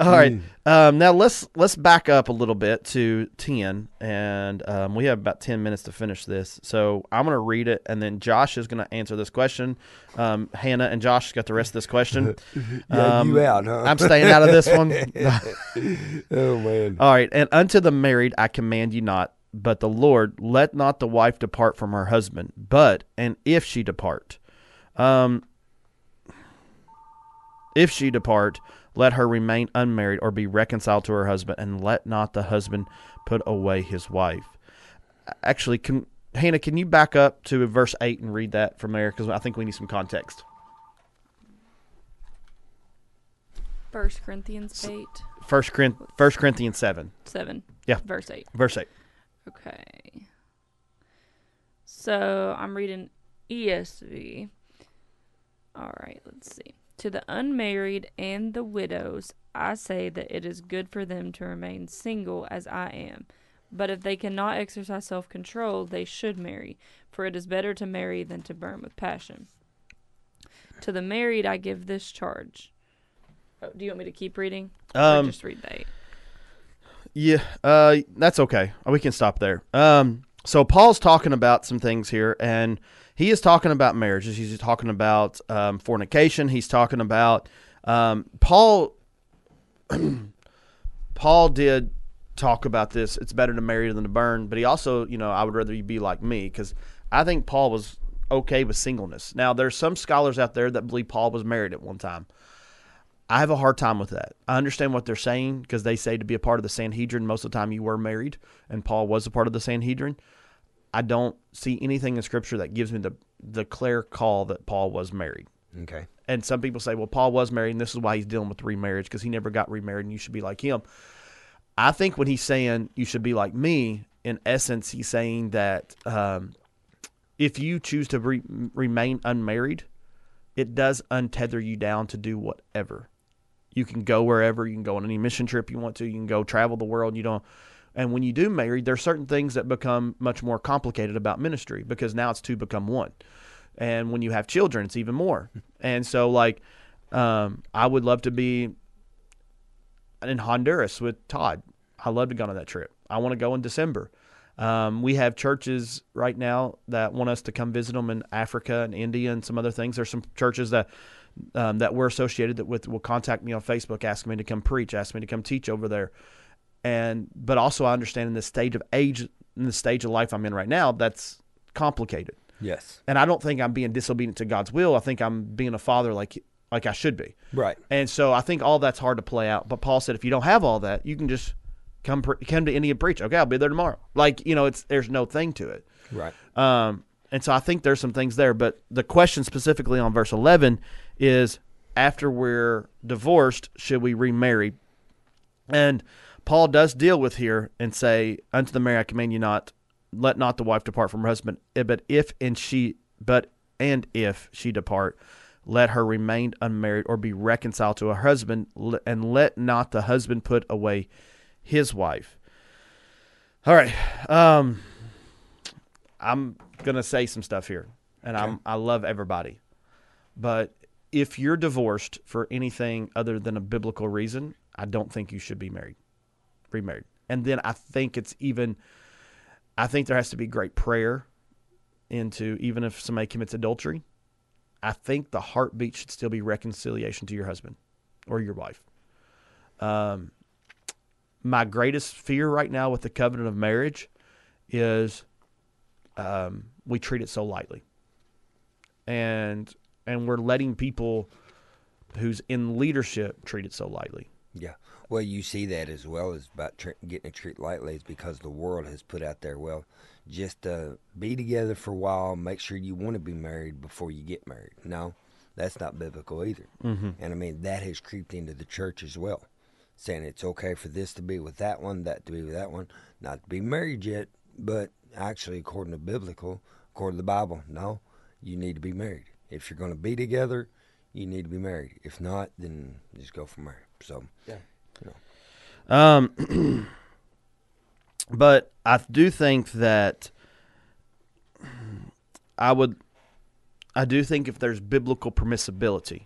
all right. Um, now let's let's back up a little bit to ten, and um, we have about ten minutes to finish this. So I'm going to read it, and then Josh is going to answer this question. Um, Hannah and Josh got the rest of this question. Um, yeah, you out? Huh? I'm staying out of this one. Oh man! All right, and unto the married I command you not, but the Lord, let not the wife depart from her husband. But and if she depart. Um, if she depart, let her remain unmarried or be reconciled to her husband, and let not the husband put away his wife. Actually, can, Hannah, can you back up to verse eight and read that from there? Because I think we need some context. First Corinthians eight. First Corinthians seven. seven. Yeah. Verse eight. Verse eight. Okay. So I'm reading E S V. All right, let's see. To the unmarried and the widows, I say that it is good for them to remain single as I am. But if they cannot exercise self-control, they should marry, for it is better to marry than to burn with passion. To the married, I give this charge. Oh, do you want me to keep reading? Um, or just read that. Yeah, uh, that's okay. We can stop there. Um, so Paul's talking about some things here, and he is talking about marriages. He's talking about um, fornication. He's talking about um, Paul. Paul did talk about this. It's better to marry than to burn. But he also, you know, I would rather you be like me, because I think Paul was okay with singleness. Now, there's some scholars out there that believe Paul was married at one time. I have a hard time with that. I understand what they're saying, because they say to be a part of the Sanhedrin, most of the time you were married, and Paul was a part of the Sanhedrin. I don't see anything in Scripture that gives me the, the clear call that Paul was married. Okay. And some people say, well, Paul was married, and this is why he's dealing with remarriage, because he never got remarried, and you should be like him. I think when he's saying you should be like me, in essence, he's saying that um, if you choose to re- remain unmarried, it does untether you down to do whatever. You can go wherever. You can go on any mission trip you want to. You can go travel the world. You don't. And when you do marry, there are certain things that become much more complicated about ministry, because now it's two become one. And when you have children, it's even more. And so, like, um, I would love to be in Honduras with Todd. I love to go on that trip. I want to go in December. Um, we have churches right now that want us to come visit them in Africa and India and some other things. There's some churches that um, that we're associated with will contact me on Facebook, ask me to come preach, ask me to come teach over there. And but also I understand in this stage of age, in the stage of life I'm in right now, that's complicated. Yes. And I don't think I'm being disobedient to God's will. I think I'm being a father like like I should be. Right. And so I think all that's hard to play out. But Paul said, if you don't have all that, you can just come come to India and preach. Okay, I'll be there tomorrow. Like, you know, it's there's no thing to it. Right. Um. And so I think there's some things there. But the question specifically on verse eleven is, after we're divorced, should we remarry? And Paul does deal with here and say, unto the married I command you not, let not the wife depart from her husband, but if and she but and if she depart, let her remain unmarried or be reconciled to her husband, and let not the husband put away his wife. All right. Um, I'm gonna say some stuff here. And okay. I'm I love everybody. But if you're divorced for anything other than a biblical reason, I don't think you should be married. remarried. And then I think it's even, I think there has to be great prayer into, even if somebody commits adultery, I think the heartbeat should still be reconciliation to your husband or your wife. Um, my greatest fear right now with the covenant of marriage is um, we treat it so lightly. And and we're letting people who's in leadership treat it so lightly. Yeah. Well, you see that as well as about tr- getting it treated lightly is because the world has put out there, well, just uh, be together for a while, make sure you want to be married before you get married. No, that's not biblical either. Mm-hmm. And, I mean, that has creeped into the church as well, saying it's okay for this to be with that one, that to be with that one, not to be married yet, but actually, according to biblical, according to the Bible, no, you need to be married. If you're going to be together, you need to be married. If not, then just go for marriage. So, yeah. You know. Um, but I do think that I would, I do think if there's biblical permissibility,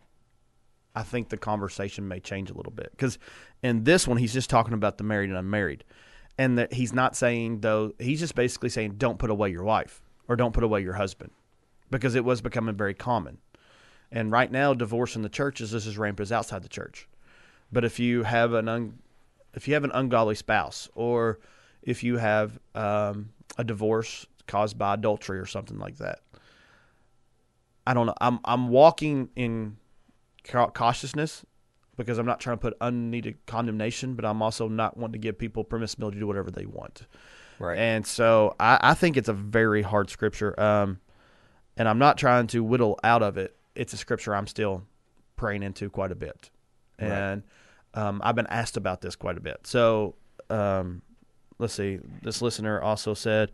I think the conversation may change a little bit. Because in this one, he's just talking about the married and unmarried. And that he's not saying, though, he's just basically saying, don't put away your wife or don't put away your husband. Because it was becoming very common. And right now, divorce in the church is just as rampant as outside the church. But if you have an un, if you have an ungodly spouse, or if you have um, a divorce caused by adultery or something like that, I don't know. I'm I'm walking in cautiousness because I'm not trying to put unneeded condemnation, but I'm also not wanting to give people permissibility to do whatever they want. Right. And so I, I think it's a very hard scripture, um, and I'm not trying to whittle out of it. It's a scripture I'm still praying into quite a bit. And um, I've been asked about this quite a bit. So um, let's see. This listener also said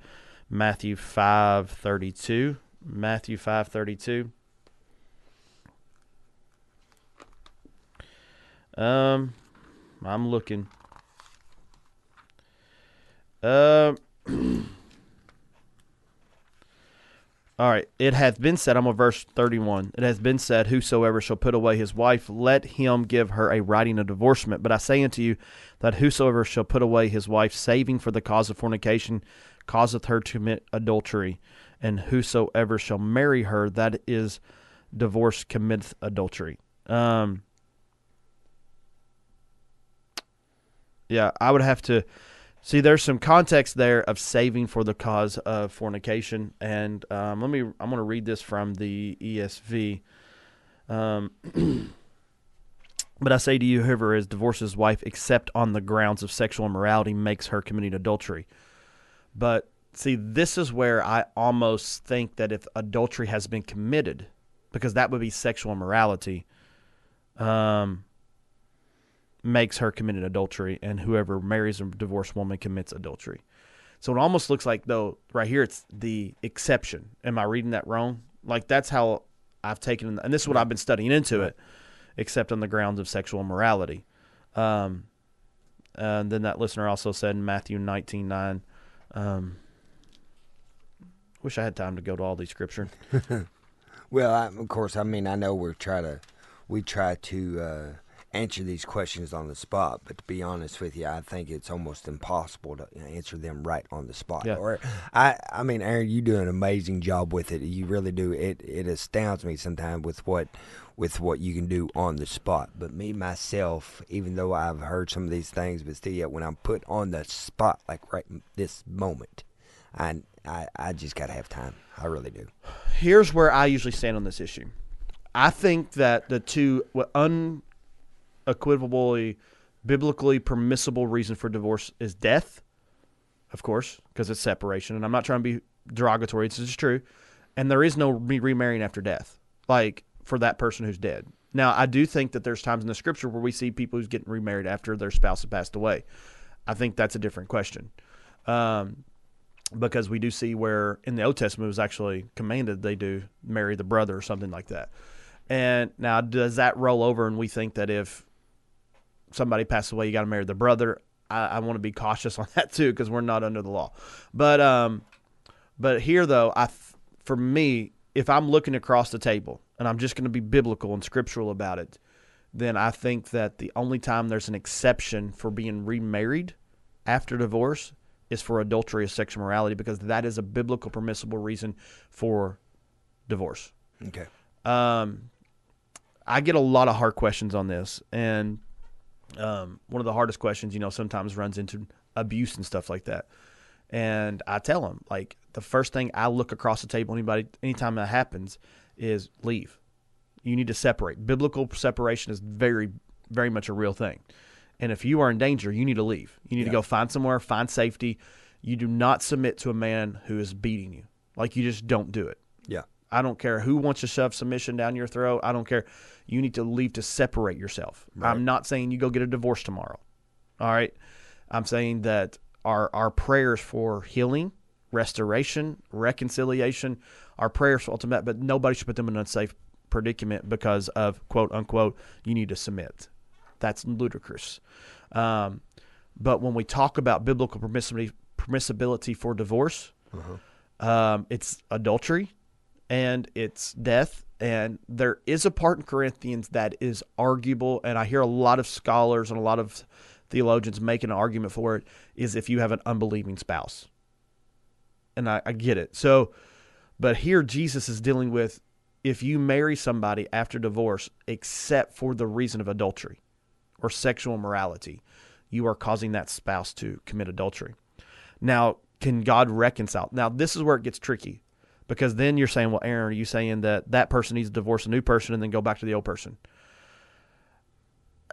Matthew five thirty two. Matthew five thirty two. Um, I'm looking. Uh, all right. It hath been said, I'm on verse thirty-one. It hath been said, whosoever shall put away his wife, let him give her a writing of divorcement. But I say unto you that whosoever shall put away his wife, saving for the cause of fornication, causeth her to commit adultery. And whosoever shall marry her, that is divorced, committeth adultery. Um, yeah, I would have to... See, there's some context there of saving for the cause of fornication, and um, let me. I'm going to read this from the E S V. Um, but I say to you, whoever is divorced his wife, except on the grounds of sexual immorality, makes her committing adultery. But see, this is where I almost think that if adultery has been committed, because that would be sexual immorality, um. makes her committed adultery, and whoever marries a divorced woman commits adultery. So it almost looks like, though, right here it's the exception. Am I reading that wrong? Like, that's how I've taken, and this is what I've been studying into it, except on the grounds of sexual morality. Um, and then that listener also said in Matthew nineteen nine. Um, wish I had time to go to all these scripture. Well, I, of course, I mean I know we're trying to we try to. Uh, answer these questions on the spot, but to be honest with you, I think it's almost impossible to answer them right on the spot. Yeah. Or I, I mean, Aaron, you do an amazing job with it. You really do. It it astounds me sometimes with what with what you can do on the spot. But me, myself, even though I've heard some of these things, but still, yet when I'm put on the spot, like right this moment, I, I, I just got to have time. I really do. Here's where I usually stand on this issue. I think that the two un... equitably, biblically permissible reason for divorce is death, of course, because it's separation. And I'm not trying to be derogatory. It's just true. And there is no re- remarrying after death, like for that person who's dead. Now, I do think that there's times in the scripture where we see people who's getting remarried after their spouse has passed away. I think that's a different question. Um, because we do see where in the Old Testament it was actually commanded they do marry the brother or something like that. And now does that roll over and we think that if somebody passed away, you got to marry the brother. I, I want to be cautious on that too, because we're not under the law. But um, but here though, I for me, if I'm looking across the table and I'm just going to be biblical and scriptural about it, then I think that the only time there's an exception for being remarried after divorce is for adultery or sexual morality, because that is a biblical permissible reason for divorce. Okay. Um, I get a lot of hard questions on this, and um, one of the hardest questions, you know, sometimes runs into abuse and stuff like that. And I tell them, like, the first thing I look across the table, anybody, anytime that happens, is leave. You need to separate. Biblical separation is very, very much a real thing. And if you are in danger, you need to leave. You need yeah. to go find somewhere, find safety. You do not submit to a man who is beating you. Like, you just don't do it. Yeah. I don't care who wants to shove submission down your throat. I don't care. You need to leave to separate yourself. Right. I'm not saying you go get a divorce tomorrow. All right. I'm saying that our our prayers for healing, restoration, reconciliation, our prayers for ultimate, but nobody should put them in an unsafe predicament because of, quote, unquote, you need to submit. That's ludicrous. Um, but when we talk about biblical permissibility, permissibility for divorce, uh-huh. um, it's adultery and it's death. And there is a part in Corinthians that is arguable, and I hear a lot of scholars and a lot of theologians making an argument for it, is if you have an unbelieving spouse. And I, I get it. So, but here Jesus is dealing with if you marry somebody after divorce, except for the reason of adultery or sexual immorality, you are causing that spouse to commit adultery. Now, can God reconcile? Now, this is where it gets tricky, because then you're saying, well, Aaron, are you saying that that person needs to divorce a new person and then go back to the old person?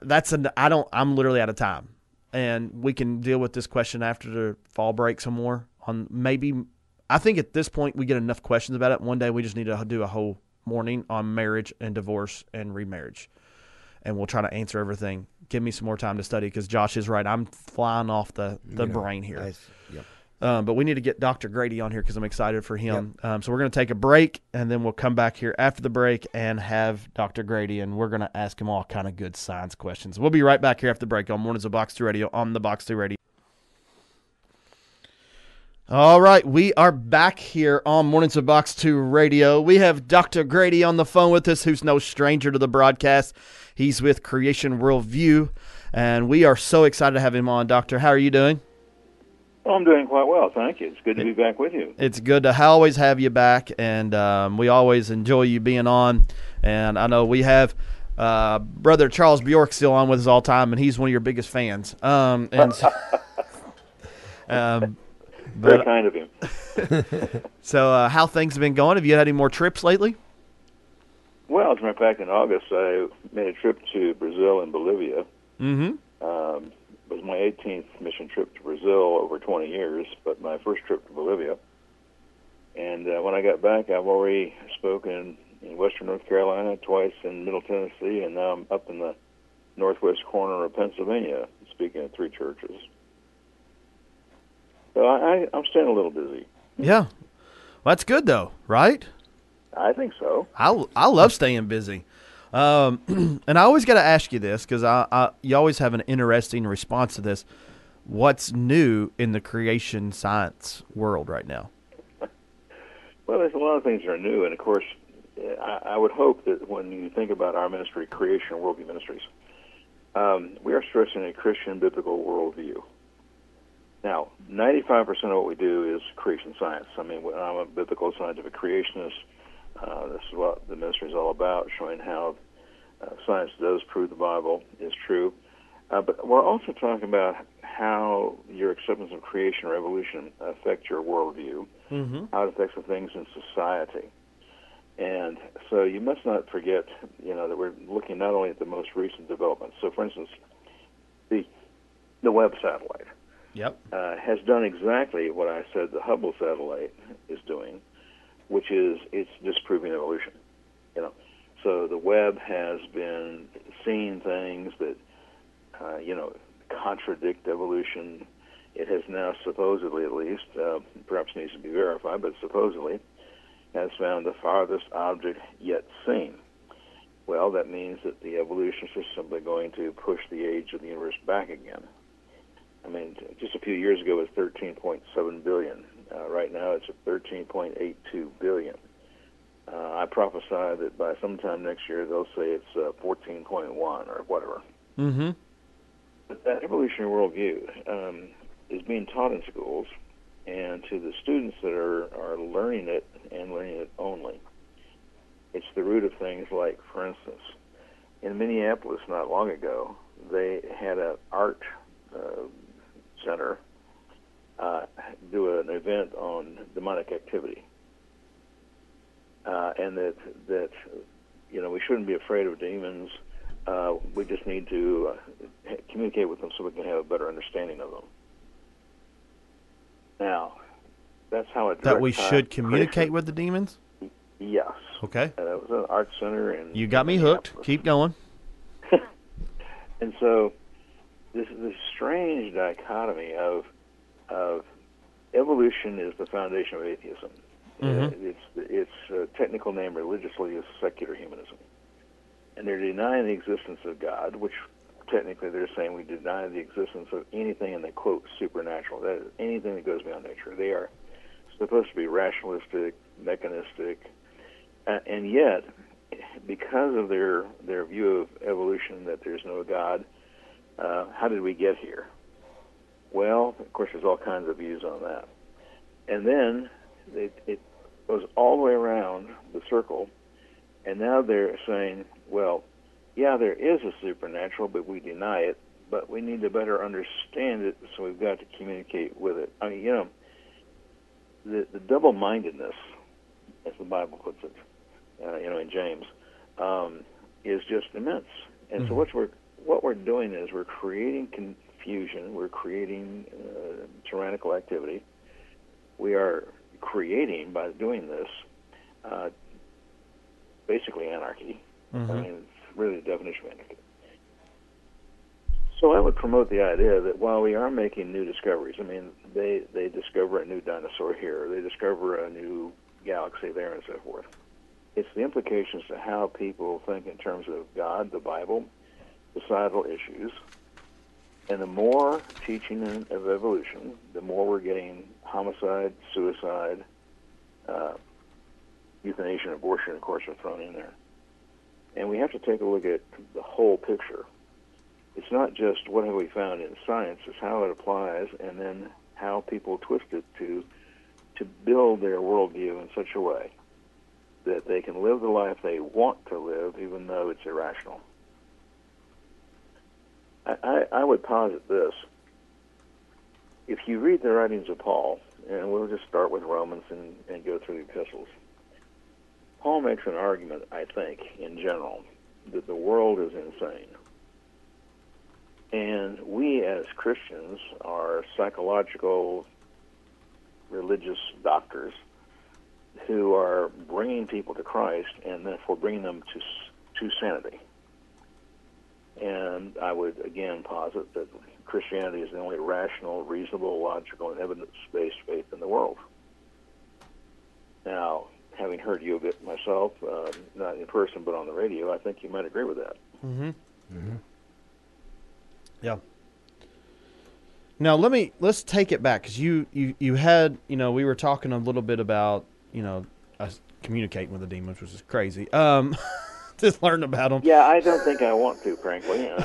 That's an, I don't, I'm literally out of time, and we can deal with this question after the fall break some more on maybe, I think at this point we get enough questions about it. One day we just need to do a whole morning on marriage and divorce and remarriage, and we'll try to answer everything. Give me some more time to study, because Josh is right. I'm flying off the, the you know, brain here. I, yep. um, but we need to get Doctor Grady on here because I'm excited for him. Yep. Um, so we're going to take a break, and then we'll come back here after the break and have Doctor Grady, and we're going to ask him all kind of good science questions. We'll be right back here after the break on Mornings of Box two Radio on the Box two Radio. All right, we are back here on Mornings of Box two Radio. We have Doctor Grady on the phone with us, who's no stranger to the broadcast. He's with Creation Worldview, and we are so excited to have him on. Doctor, how are you doing? Well, I'm doing quite well, thank you. It's good to it, be back with you. It's good to always have you back, and um, we always enjoy you being on. And I know we have uh, Brother Charles Bjork still on with us all time, and he's one of your biggest fans. Um, and so, um, Very but, kind of him. So uh, how things have been going? Have you had any more trips lately? Well, as a matter of fact, in August, I made a trip to Brazil and Bolivia. Mm-hmm. Um, it was my eighteenth mission trip to Brazil over twenty years, but my first trip to Bolivia. And uh, when I got back, I've already spoken in western North Carolina, twice in middle Tennessee, and now I'm up in the northwest corner of Pennsylvania, speaking at three churches. So I, I'm staying a little busy. Yeah. Well, that's good, though, right? I think so. I, I love staying busy. Um, and I always got to ask you this, because I, I, you always have an interesting response to this. What's new in the creation science world right now? Well, there's a lot of things that are new. And, of course, I, I would hope that when you think about our ministry, Creation Worldview Ministries, um, we are stressing a Christian biblical worldview. Now, ninety-five percent of what we do is creation science. I mean, I'm a biblical scientific creationist. Uh, this is what the ministry is all about, showing how uh, science does prove the Bible is true. Uh, but we're also talking about how your acceptance of creation or evolution affects your worldview, mm-hmm. how it affects the things in society. And so you must not forget, you know, that we're looking not only at the most recent developments. So, for instance, the the Webb satellite. Yep. Uh, has done exactly what I said the Hubble satellite is doing, which is it's disproving evolution. You know, so the Webb has been seeing things that uh, you know contradict evolution. It has now supposedly, at least, uh, perhaps needs to be verified, but supposedly has found the farthest object yet seen. Well, that means that the evolutionists are simply going to push the age of the universe back again. I mean, just a few years ago, it was thirteen point seven billion. Uh, right now, it's at thirteen point eight two billion. Uh, I prophesy that by sometime next year, they'll say it's uh, fourteen point one or whatever. Mm-hmm. But that evolutionary worldview um, is being taught in schools, and to the students that are, are learning it and learning it only. It's the root of things like, for instance, in Minneapolis not long ago, they had an art uh, center uh, do an event on demonic activity. Uh, and that, that, you know, we shouldn't be afraid of demons. Uh, we just need to uh, communicate with them so we can have a better understanding of them. Now, that's how it. That we should communicate with the demons? Yes. Okay. Uh, it was an art center. And you got me hooked. Keep going. And so this is this strange dichotomy of of evolution is the foundation of atheism. Mm-hmm. It's its uh, technical name religiously is secular humanism. And they're denying the existence of God, which technically they're saying we deny the existence of anything in the, quote, supernatural. That is anything that goes beyond nature. They are supposed to be rationalistic, mechanistic, uh, and yet, because of their, their view of evolution that there's no God, uh, how did we get here? Well, of course, there's all kinds of views on that. And then it, it goes all the way around the circle, and now they're saying, well, yeah, there is a supernatural, but we deny it, but we need to better understand it, so we've got to communicate with it. I mean, you know, the, the double-mindedness, as the Bible puts it, Uh, you know, in James, um, is just immense. And mm-hmm. so what we're, what we're doing is we're creating confusion, we're creating uh, tyrannical activity. We are creating, by doing this, uh, basically anarchy. Mm-hmm. I mean, it's really the definition of anarchy. So I would promote the idea that while we are making new discoveries, I mean, they, they discover a new dinosaur here, they discover a new galaxy there, and so forth. It's the implications to how people think in terms of God, the Bible, societal issues. And the more teaching of evolution, the more we're getting homicide, suicide, uh, euthanasia, abortion, of course, are thrown in there. And we have to take a look at the whole picture. It's not just what have we found in science, it's how it applies and then how people twist it to, to build their worldview in such a way that they can live the life they want to live, even though it's irrational. I, I, I would posit this. If you read the writings of Paul, and we'll just start with Romans and, and go through the epistles, Paul makes an argument, I think, in general, that the world is insane. And we as Christians are psychological, religious doctors who are bringing people to Christ and therefore bringing them to to sanity. And I would again posit that Christianity is the only rational, reasonable, logical, and evidence-based faith in the world. Now, having heard you a bit myself, uh, not in person but on the radio, I think you might agree with that. Mm-hmm. Mm-hmm. Yeah. Now, let me, let's take it back, because you, you, you had, you know, we were talking a little bit about, you know, uh, communicating with the demons, which is crazy. Um, just learned about them. Yeah, I don't think I want to, frankly. Uh.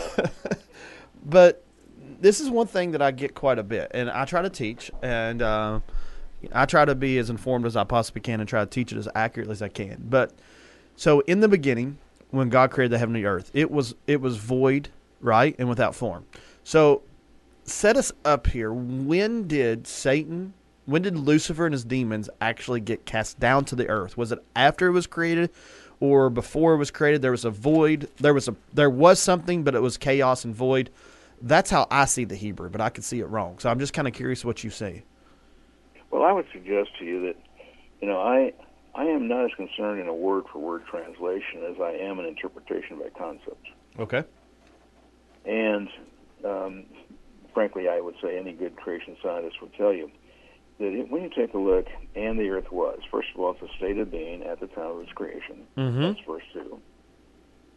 But this is one thing that I get quite a bit, and I try to teach, and uh, I try to be as informed as I possibly can and try to teach it as accurately as I can. But so in the beginning, when God created the heaven and the earth, it was it was void, right, and without form. So set us up here. When did Satan... When did Lucifer and his demons actually get cast down to the earth? Was it after it was created, or before it was created? There was a void. There was a there was something, but it was chaos and void. That's how I see the Hebrew, but I could see it wrong. So I'm just kind of curious what you say. Well, I would suggest to you that, you know, I I am not as concerned in a word for word translation as I am in interpretation by concepts. Okay. And um, frankly, I would say any good creation scientist would tell you that when you take a look, and the earth was, first of all, it's a state of being at the time of its creation. Mm-hmm. That's verse two.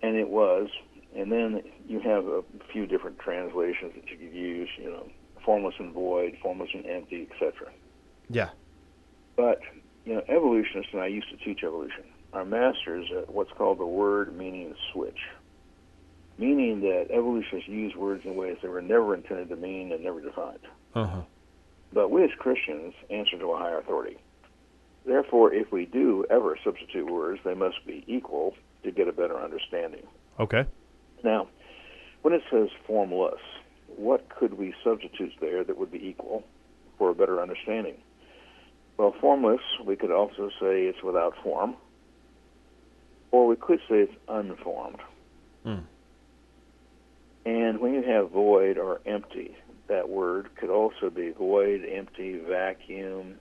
And it was, and then you have a few different translations that you could use, you know, formless and void, formless and empty, et cetera. Yeah. But, you know, evolutionists, and I used to teach evolution, are masters at what's called the word meaning switch, meaning that evolutionists use words in ways they were never intended to mean and never defined. Uh-huh. But we as Christians answer to a higher authority. Therefore, if we do ever substitute words, they must be equal to get a better understanding. Okay. Now, When it says formless, what could we substitute there that would be equal for a better understanding? Well, formless, we could also say it's without form, or we could say it's unformed. Hmm. And when you have void or empty, that word could also be void, empty, vacuum.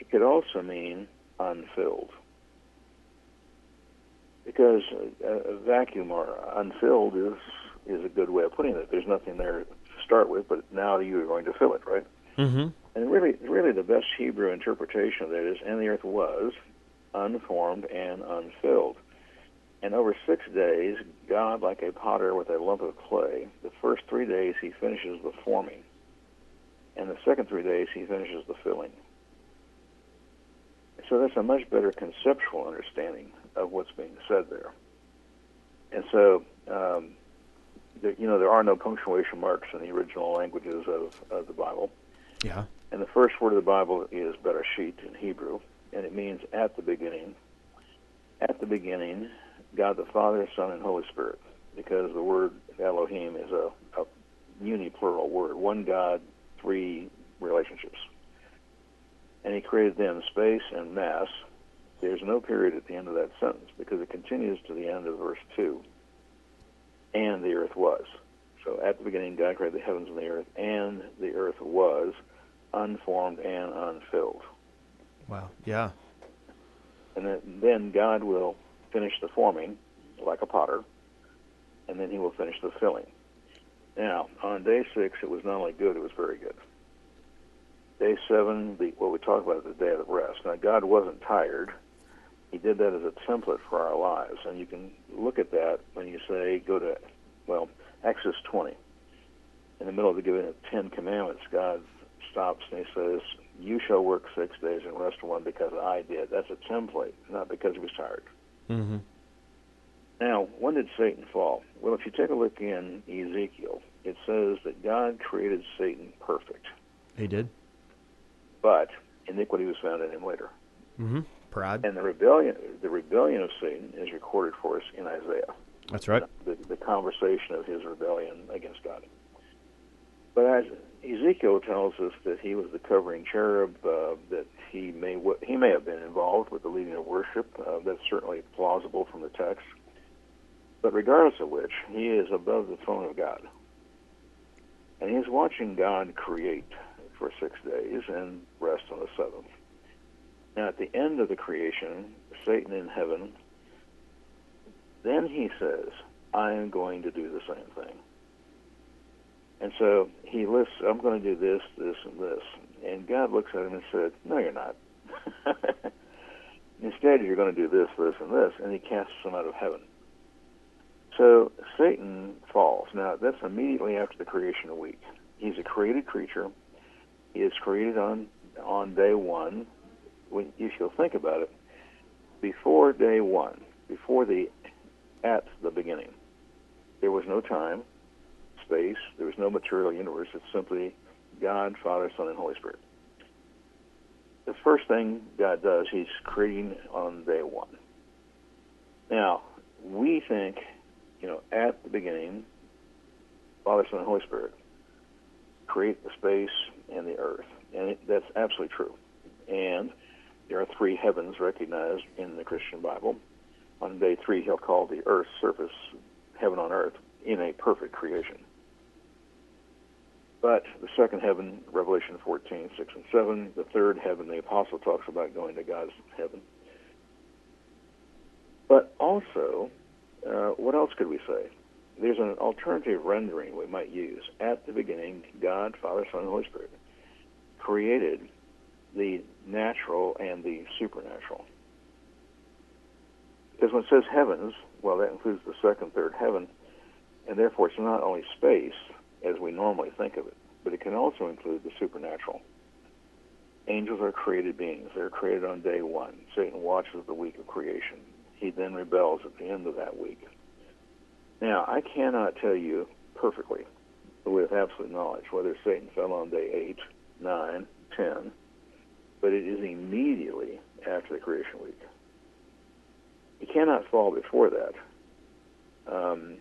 It could also mean unfilled. Because a vacuum or unfilled is, is a good way of putting it. There's nothing there to start with, but now you're going to fill it, right? Mm-hmm. And really, really the best Hebrew interpretation of that is, and the earth was unformed and unfilled. And over six days, God, like a potter with a lump of clay, the first three days he finishes the forming, and the second three days he finishes the filling. So that's a much better conceptual understanding of what's being said there. And so, um, there, you know, there are no punctuation marks in the original languages of, of the Bible. Yeah. And the first word of the Bible is Bereshit in Hebrew, and it means at the beginning. At the beginning, God the Father, Son, and Holy Spirit, because the word Elohim is a, a uniplural word, one God, three relationships. And he created them space and mass. There's no period at the end of that sentence because it continues to the end of verse two. And the earth was. So at the beginning, God created the heavens and the earth, and the earth was unformed and unfilled. Wow, yeah. And then God will finish the forming like a potter, and then he will finish the filling. Now, on day six, it was not only good, it was very good. Day seven, the, what we talked about is the day of rest. Now, God wasn't tired. He did that as a template for our lives. And you can look at that when you say, go to, well, Exodus twenty. In the middle of the giving of Ten Commandments, God stops and he says, you shall work six days and rest one because I did. That's a template, not because he was tired. Mm-hmm. Now, when did Satan fall? Well, if you take a look in Ezekiel, it says that God created Satan perfect. He did. But iniquity was found in him later. Mm-hmm. Pride. And the rebellion the rebellion of Satan is recorded for us in Isaiah. That's right. The, the conversation of his rebellion against God. But as Ezekiel tells us that he was the covering cherub, uh, that he may he may have been involved with the leading of worship. Uh, that's certainly plausible from the text. But regardless of which, he is above the throne of God. And he's watching God create for six days and rest on the seventh. Now, at the end of the creation, Satan in heaven, then he says, I am going to do the same thing. And so he lists, I'm going to do this, this, and this. And God looks at him and said, no, you're not. Instead, you're going to do this, this, and this. And he casts him out of heaven. So Satan falls. Now, that's immediately after the creation week. He's a created creature. He is created on on day one. When, if you'll think about it, before day one, before the at the beginning, there was no time, space. There was no material universe. It's simply God, Father, Son, and Holy Spirit. The first thing God does, he's creating on day one. Now, we think, you know, at the beginning, Father, Son, and Holy Spirit create the space and the earth. And it, that's absolutely true. And there are three heavens recognized in the Christian Bible. On day three, he'll call the earth's surface heaven on earth in a perfect creation. But the second heaven, Revelation fourteen, six and seven, the third heaven, the apostle talks about going to God's heaven. But also, uh, what else could we say? There's an alternative rendering we might use. At the beginning, God, Father, Son, and Holy Spirit created the natural and the supernatural. Because when it says heavens, well, that includes the second, third heaven, and therefore it's not only space as we normally think of it, but it can also include the supernatural. Angels are created beings. They're created on day one. Satan watches the week of creation. He then rebels at the end of that week. Now, I cannot tell you perfectly, with absolute knowledge, whether Satan fell on day eight, nine, ten, but it is immediately after the creation week. He cannot fall before that. Um,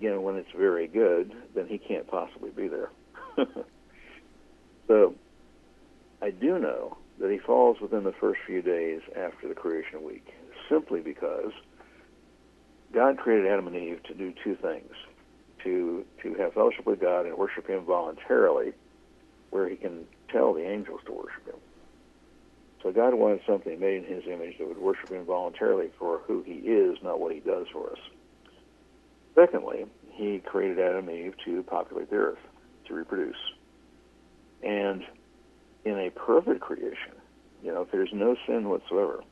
again, when it's very good, then he can't possibly be there. So I do know that he falls within the first few days after the creation week, simply because God created Adam and Eve to do two things: to to have fellowship with God and worship him voluntarily, where he can tell the angels to worship him. So God wanted something made in his image that would worship him voluntarily for who he is, not what he does for us. Secondly, he created Adam and Eve to populate the earth, to reproduce. And in a perfect creation, you know, if there's no sin whatsoever,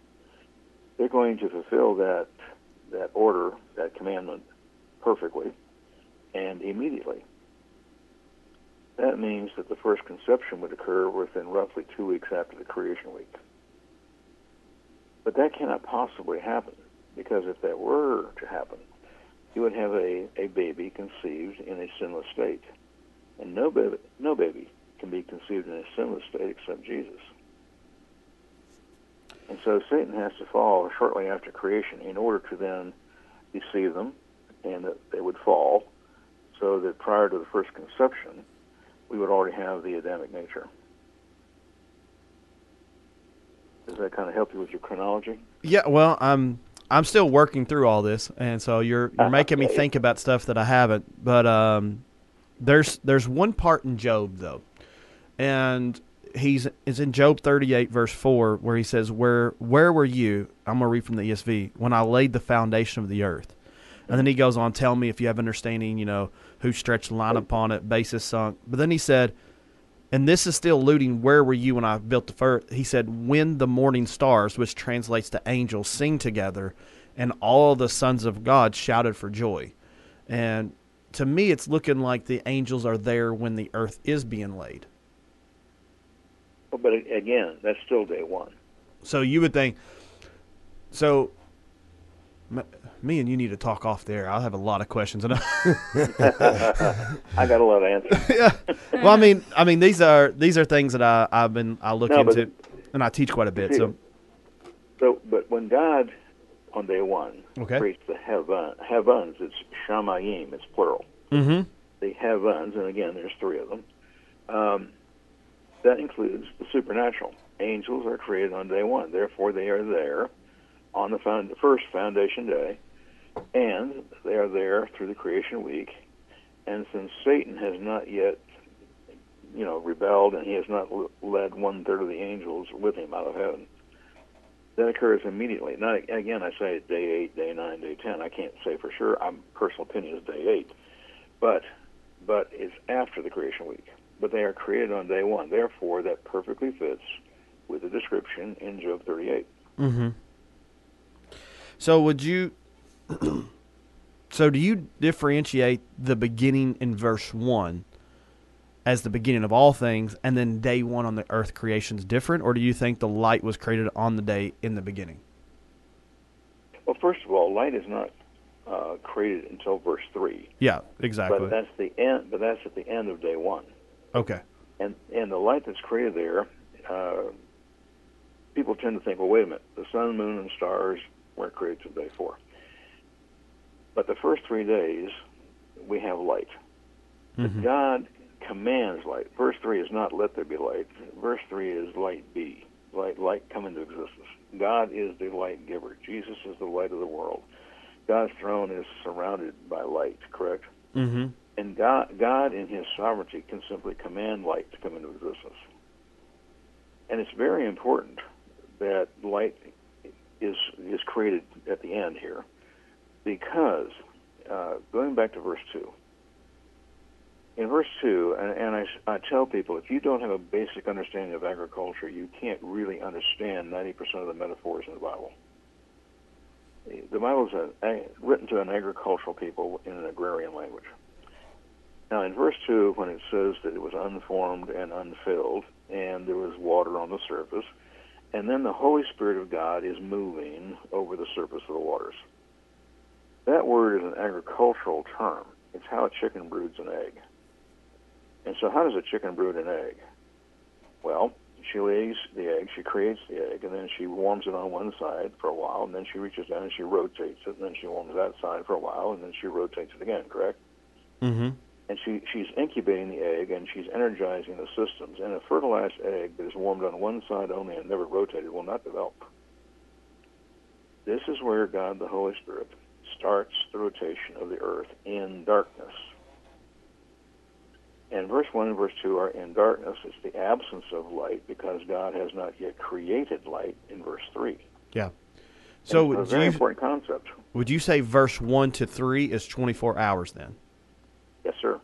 they're going to fulfill that that order, that commandment, perfectly and immediately. That means that the first conception would occur within roughly two weeks after the creation week. But that cannot possibly happen, because if that were to happen, you would have a, a baby conceived in a sinless state. And no baby, no baby can be conceived in a sinless state except Jesus. And so Satan has to fall shortly after creation in order to then deceive them, and that they would fall, so that prior to the first conception, we would already have the Adamic nature. Does that kind of help you with your chronology? Yeah, well, I'm, I'm still working through all this, and so you're you're making me think about stuff that I haven't. But um, there's there's one part in Job, though, and he's it's in Job thirty-eight, verse four, where he says, "Where where were you?" I'm going to read from the E S V, "when I laid the foundation of the earth." And then he goes on, "Tell me if you have understanding, you know, who stretched the line upon it, basis sunk." But then he said, and this is still alluding, "Where were you when I built the first?" He said, "When the morning stars," which translates to angels, "sing together, and all the sons of God shouted for joy." And to me, it's looking like the angels are there when the earth is being laid. Well, but again, that's still day one. So you would think, so... Me and you need to talk off the air. I'll have a lot of questions. And I got a lot of answers. Yeah. Well, I mean, I mean, these are these are things that I I've been I look no, into, but, and I teach quite a bit. See, so, so, but when God on day one okay. creates the heaven, heavens, it's shamayim, it's plural. Mm-hmm. The heavens, and again, there's three of them. Um, that includes the supernatural. Angels are created on day one, therefore they are there on the found, first foundation day, and they are there through the creation week. And since Satan has not yet, you know, rebelled, and he has not led one-third of the angels with him out of heaven, that occurs immediately. Now, again, I say day eight, day nine, day ten. I can't say for sure. My personal opinion is day eight. But, but it's after the creation week. But they are created on day one. Therefore, that perfectly fits with the description in Job thirty-eight. Mm-hmm. So would you, so do you differentiate the beginning in verse one as the beginning of all things, and then day one on the earth creation is different, or do you think the light was created on the day in the beginning? Well, first of all, light is not uh, created until verse three. Yeah, exactly. But that's the end. But that's at the end of day one. Okay. And and the light that's created there, uh, people tend to think, well, wait a minute, the sun, moon, and stars weren't created till day four. But the first three days, we have light. Mm-hmm. God commands light. Verse three is not "let there be light." Verse three is "light be." Light, light come into existence. God is the light giver. Jesus is the light of the world. God's throne is surrounded by light, correct? Mm-hmm. And God, God in his sovereignty can simply command light to come into existence. And it's very important that light is is created at the end here, because uh, going back to verse two. In verse two, and, and I, I tell people, if you don't have a basic understanding of agriculture, you can't really understand ninety percent of the metaphors in the Bible. The Bible is a, written to an agricultural people in an agrarian language. Now, in verse two, when it says that it was unformed and unfilled, and there was water on the surface, and then the Holy Spirit of God is moving over the surface of the waters. That word is an agricultural term. It's how a chicken broods an egg. And so how does a chicken brood an egg? Well, she lays the egg, she creates the egg, and then she warms it on one side for a while, and then she reaches down and she rotates it, and then she warms that side for a while, and then she rotates it again, correct? Mm-hmm. And she, she's incubating the egg, and she's energizing the systems. And a fertilized egg that is warmed on one side only and never rotated will not develop. This is where God, the Holy Spirit, starts the rotation of the earth in darkness. And verse one and verse two are in darkness. It's the absence of light because God has not yet created light in verse three. Yeah. So it's a very important concept. Would you say verse one to three is twenty-four hours then? Yes, sir.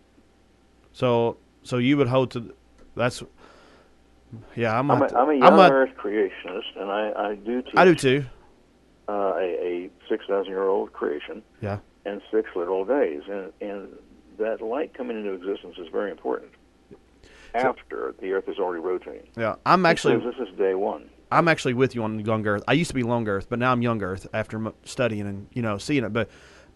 So so you would hold to – that's – yeah, I'm, I'm, a, to, I'm a young I'm a, earth creationist, and I, I do teach. I do too. Uh, a six thousand year old creation yeah. and six literal days. And, and that light coming into existence is very important after so, the earth is already rotating. Yeah, I'm actually – this is day one. I'm actually with you on young earth. I used to be long earth, but now I'm young earth after studying and, you know, seeing it. But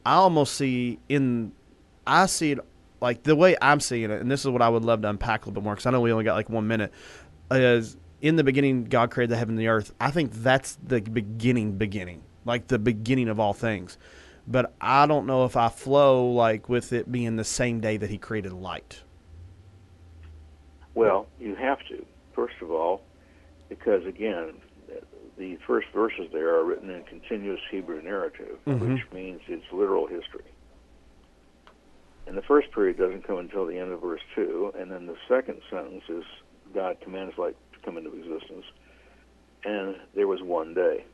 I almost see in – I see it like the way I'm seeing it, and this is what I would love to unpack a little bit more because I know we only got like one minute, is – in the beginning, God created the heaven and the earth. I think that's the beginning, beginning, like the beginning of all things. But I don't know if I flow like with it being the same day that he created light. Well, you have to, first of all, because, again, the first verses there are written in continuous Hebrew narrative, mm-hmm. which means it's literal history. And the first period doesn't come until the end of verse two, and then the second sentence is God commands light come into existence, and there was one day.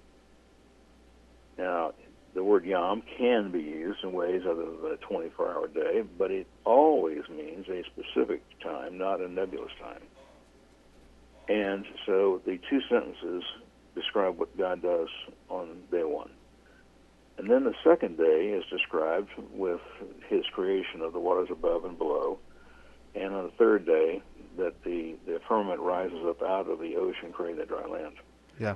Now, the word yom can be used in ways other than a twenty-four hour day, but it always means a specific time, not a nebulous time. And so the two sentences describe what God does on day one. And then the second day is described with his creation of the waters above and below, and on the third day, that the, the firmament rises up out of the ocean, creating the dry land. Yeah.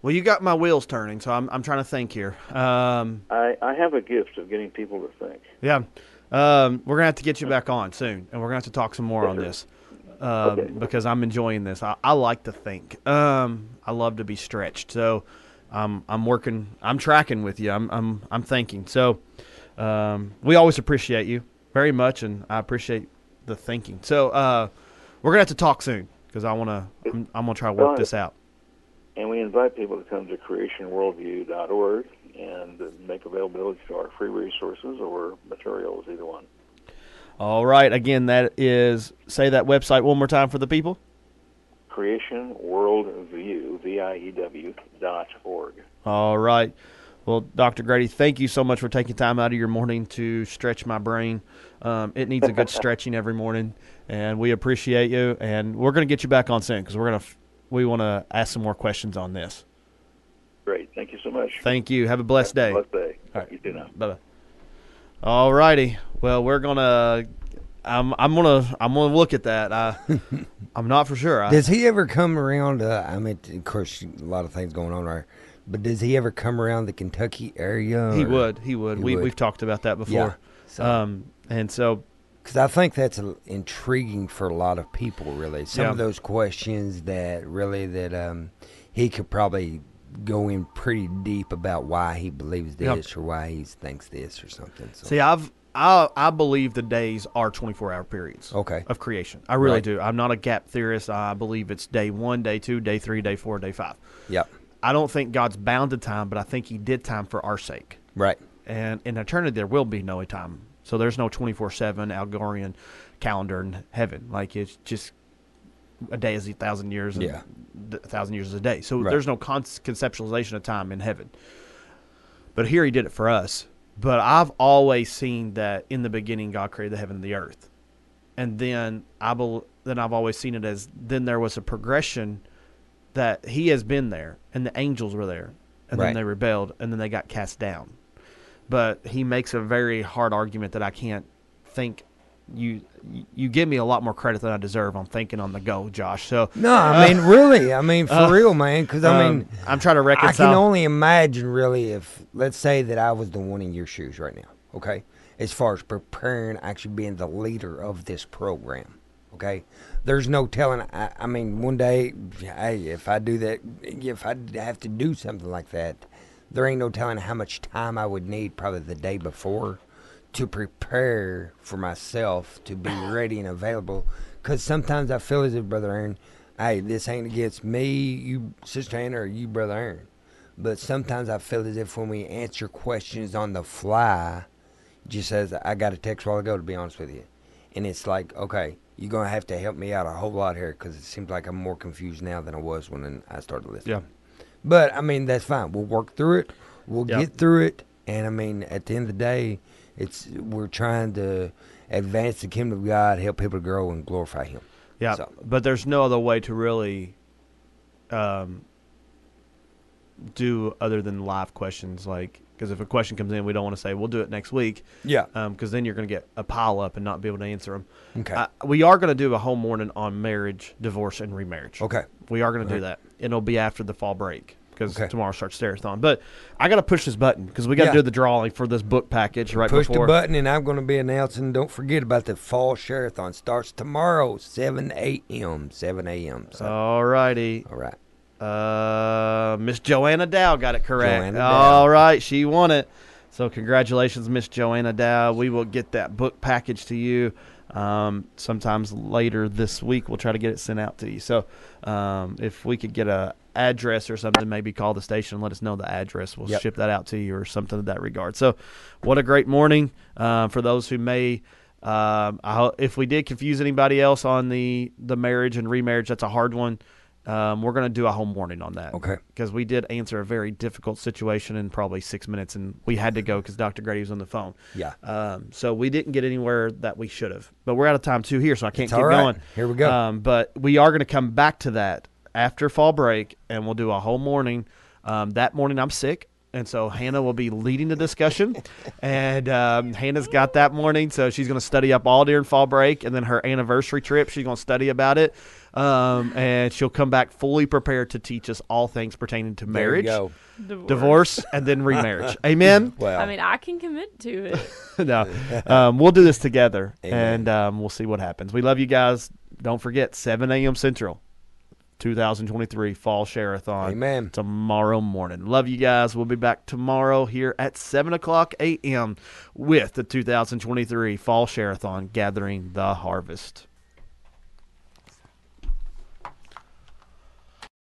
Well, you got my wheels turning, so I'm I'm trying to think here. Um, I, I have a gift of getting people to think. Yeah. Um, we're going to have to get you back on soon, and we're going to have to talk some more yes, on sir. this uh, okay. because I'm enjoying this. I, I like to think. Um, I love to be stretched. So um, I'm working. I'm tracking with you. I'm I'm, I'm thinking. So um, we always appreciate you very much, and I appreciate the thinking. So uh, we're gonna have to talk soon because I wanna I'm, I'm gonna try to work this out. And we invite people to come to creation worldview dot org and make availability to our free resources or materials, either one. All right. Again, that is say that website one more time for the people. Creation Worldview V I E W dot org. All right. Well, Doctor Grady, thank you so much for taking time out of your morning to stretch my brain. Um, it needs a good stretching every morning, and we appreciate you. And we're going to get you back on soon because we're going to we want to ask some more questions on this. Great, thank you so much. Thank you. Have a blessed day. Have a blessed day. All right, you too. Now, bye bye. All righty. Well, we're gonna. I'm. I'm gonna. I'm gonna look at that. I, I'm not for sure. I, Does he ever come around? Uh, I mean, of course, a lot of things going on right. But does he ever come around the Kentucky area? He would. He would. He we, would. We've talked about that before. Yeah, so. Um, and so. Because I think that's a, intriguing for a lot of people, really. Some yeah. of those questions that really that um, he could probably go in pretty deep about why he believes this yep. or why he thinks this or something. So. See, I've, I I believe the days are twenty-four hour periods okay. of creation. I really right. do. I'm not a gap theorist. I believe it's day one, day two, day three, day four, day five. Yep. I don't think God's bound to time, but I think he did time for our sake. Right. And in eternity, there will be no time. So there's no twenty-four seven Algorian calendar in heaven. Like, it's just a day is a thousand years, and yeah. a thousand years is a day. So right. there's no con- conceptualization of time in heaven. But here he did it for us. But I've always seen that in the beginning, God created the heaven and the earth. And then, I be- then I've always seen it as then there was a progression that he has been there, and the angels were there, and right. then they rebelled, and then they got cast down. But he makes a very hard argument that I can't think. You you give me a lot more credit than I deserve on thinking on the go, Josh. So no, I uh, mean, really. I mean, for uh, real, man, because, I um, mean. I'm trying to reconcile. I can only imagine, really, if, let's say that I was the one in your shoes right now, okay, as far as preparing, actually being the leader of this program. Okay, there's no telling. I, I mean, one day, hey, if I do that, if I have to do something like that, there ain't no telling how much time I would need probably the day before to prepare for myself to be ready and available. Because sometimes I feel as if, Brother Aaron, hey, this ain't against me, you, Sister Anna, or you, Brother Aaron. But sometimes I feel as if when we answer questions on the fly, just as I got a text a while ago, to be honest with you. And it's like, okay, you're going to have to help me out a whole lot here because it seems like I'm more confused now than I was when I started listening. Yeah. But, I mean, that's fine. We'll work through it. We'll yep. get through it. And, I mean, at the end of the day, it's we're trying to advance the kingdom of God, help people grow, and glorify Him. Yeah, so. But there's no other way to really um, do other than live questions. Like, because if a question comes in, we don't want to say, we'll do it next week. Yeah. Because um, then you're going to get a pile up and not be able to answer them. Okay. I, we are going to do a whole morning on marriage, divorce, and remarriage. Okay. We are going to do that. And it'll be after the fall break. Because okay. tomorrow starts Sharathon. But I got to push this button because we got to yeah. do the drawing for this book package right push before. Push the button, and I'm going to be announcing. Don't forget about the fall Sharathon. Starts tomorrow, seven a.m. seven a.m. So. All righty. All right. Uh, Miss Joanna Dow got it correct. All right. She won it. So congratulations, Miss Joanna Dow. We will get that book package to you. Um, sometimes later this week, we'll try to get it sent out to you. So, um, if we could get a address or something, maybe call the station and let us know the address. We'll yep. ship that out to you or something of that regard. So what a great morning, uh, for those who may, um, I, if we did confuse anybody else on the, the marriage and remarriage, that's a hard one. Um, we're going to do a whole morning on that. Okay. Because we did answer a very difficult situation in probably six minutes, and we had to go because Doctor Grady was on the phone. Yeah. Um, so we didn't get anywhere that we should have. But we're out of time, too, here, so I can't it's keep all right. going. Here we go. Um, but we are going to come back to that after fall break, and we'll do a whole morning. Um, that morning, I'm sick. And so Hannah will be leading the discussion, and um, Hannah's got that morning. So she's going to study up all during fall break, and then her anniversary trip, she's going to study about it. Um, and she'll come back fully prepared to teach us all things pertaining to marriage, divorce. divorce, and then remarriage. Amen. Well, I mean, I can commit to it. No, um, we'll do this together. Amen. And um, we'll see what happens. We love you guys. Don't forget seven a.m. Central. two thousand twenty-three Fall Sharathon. Amen. Tomorrow morning. Love you guys. We'll be back tomorrow here at seven o'clock a.m. with the two thousand twenty-three Fall Sharathon, Gathering the Harvest.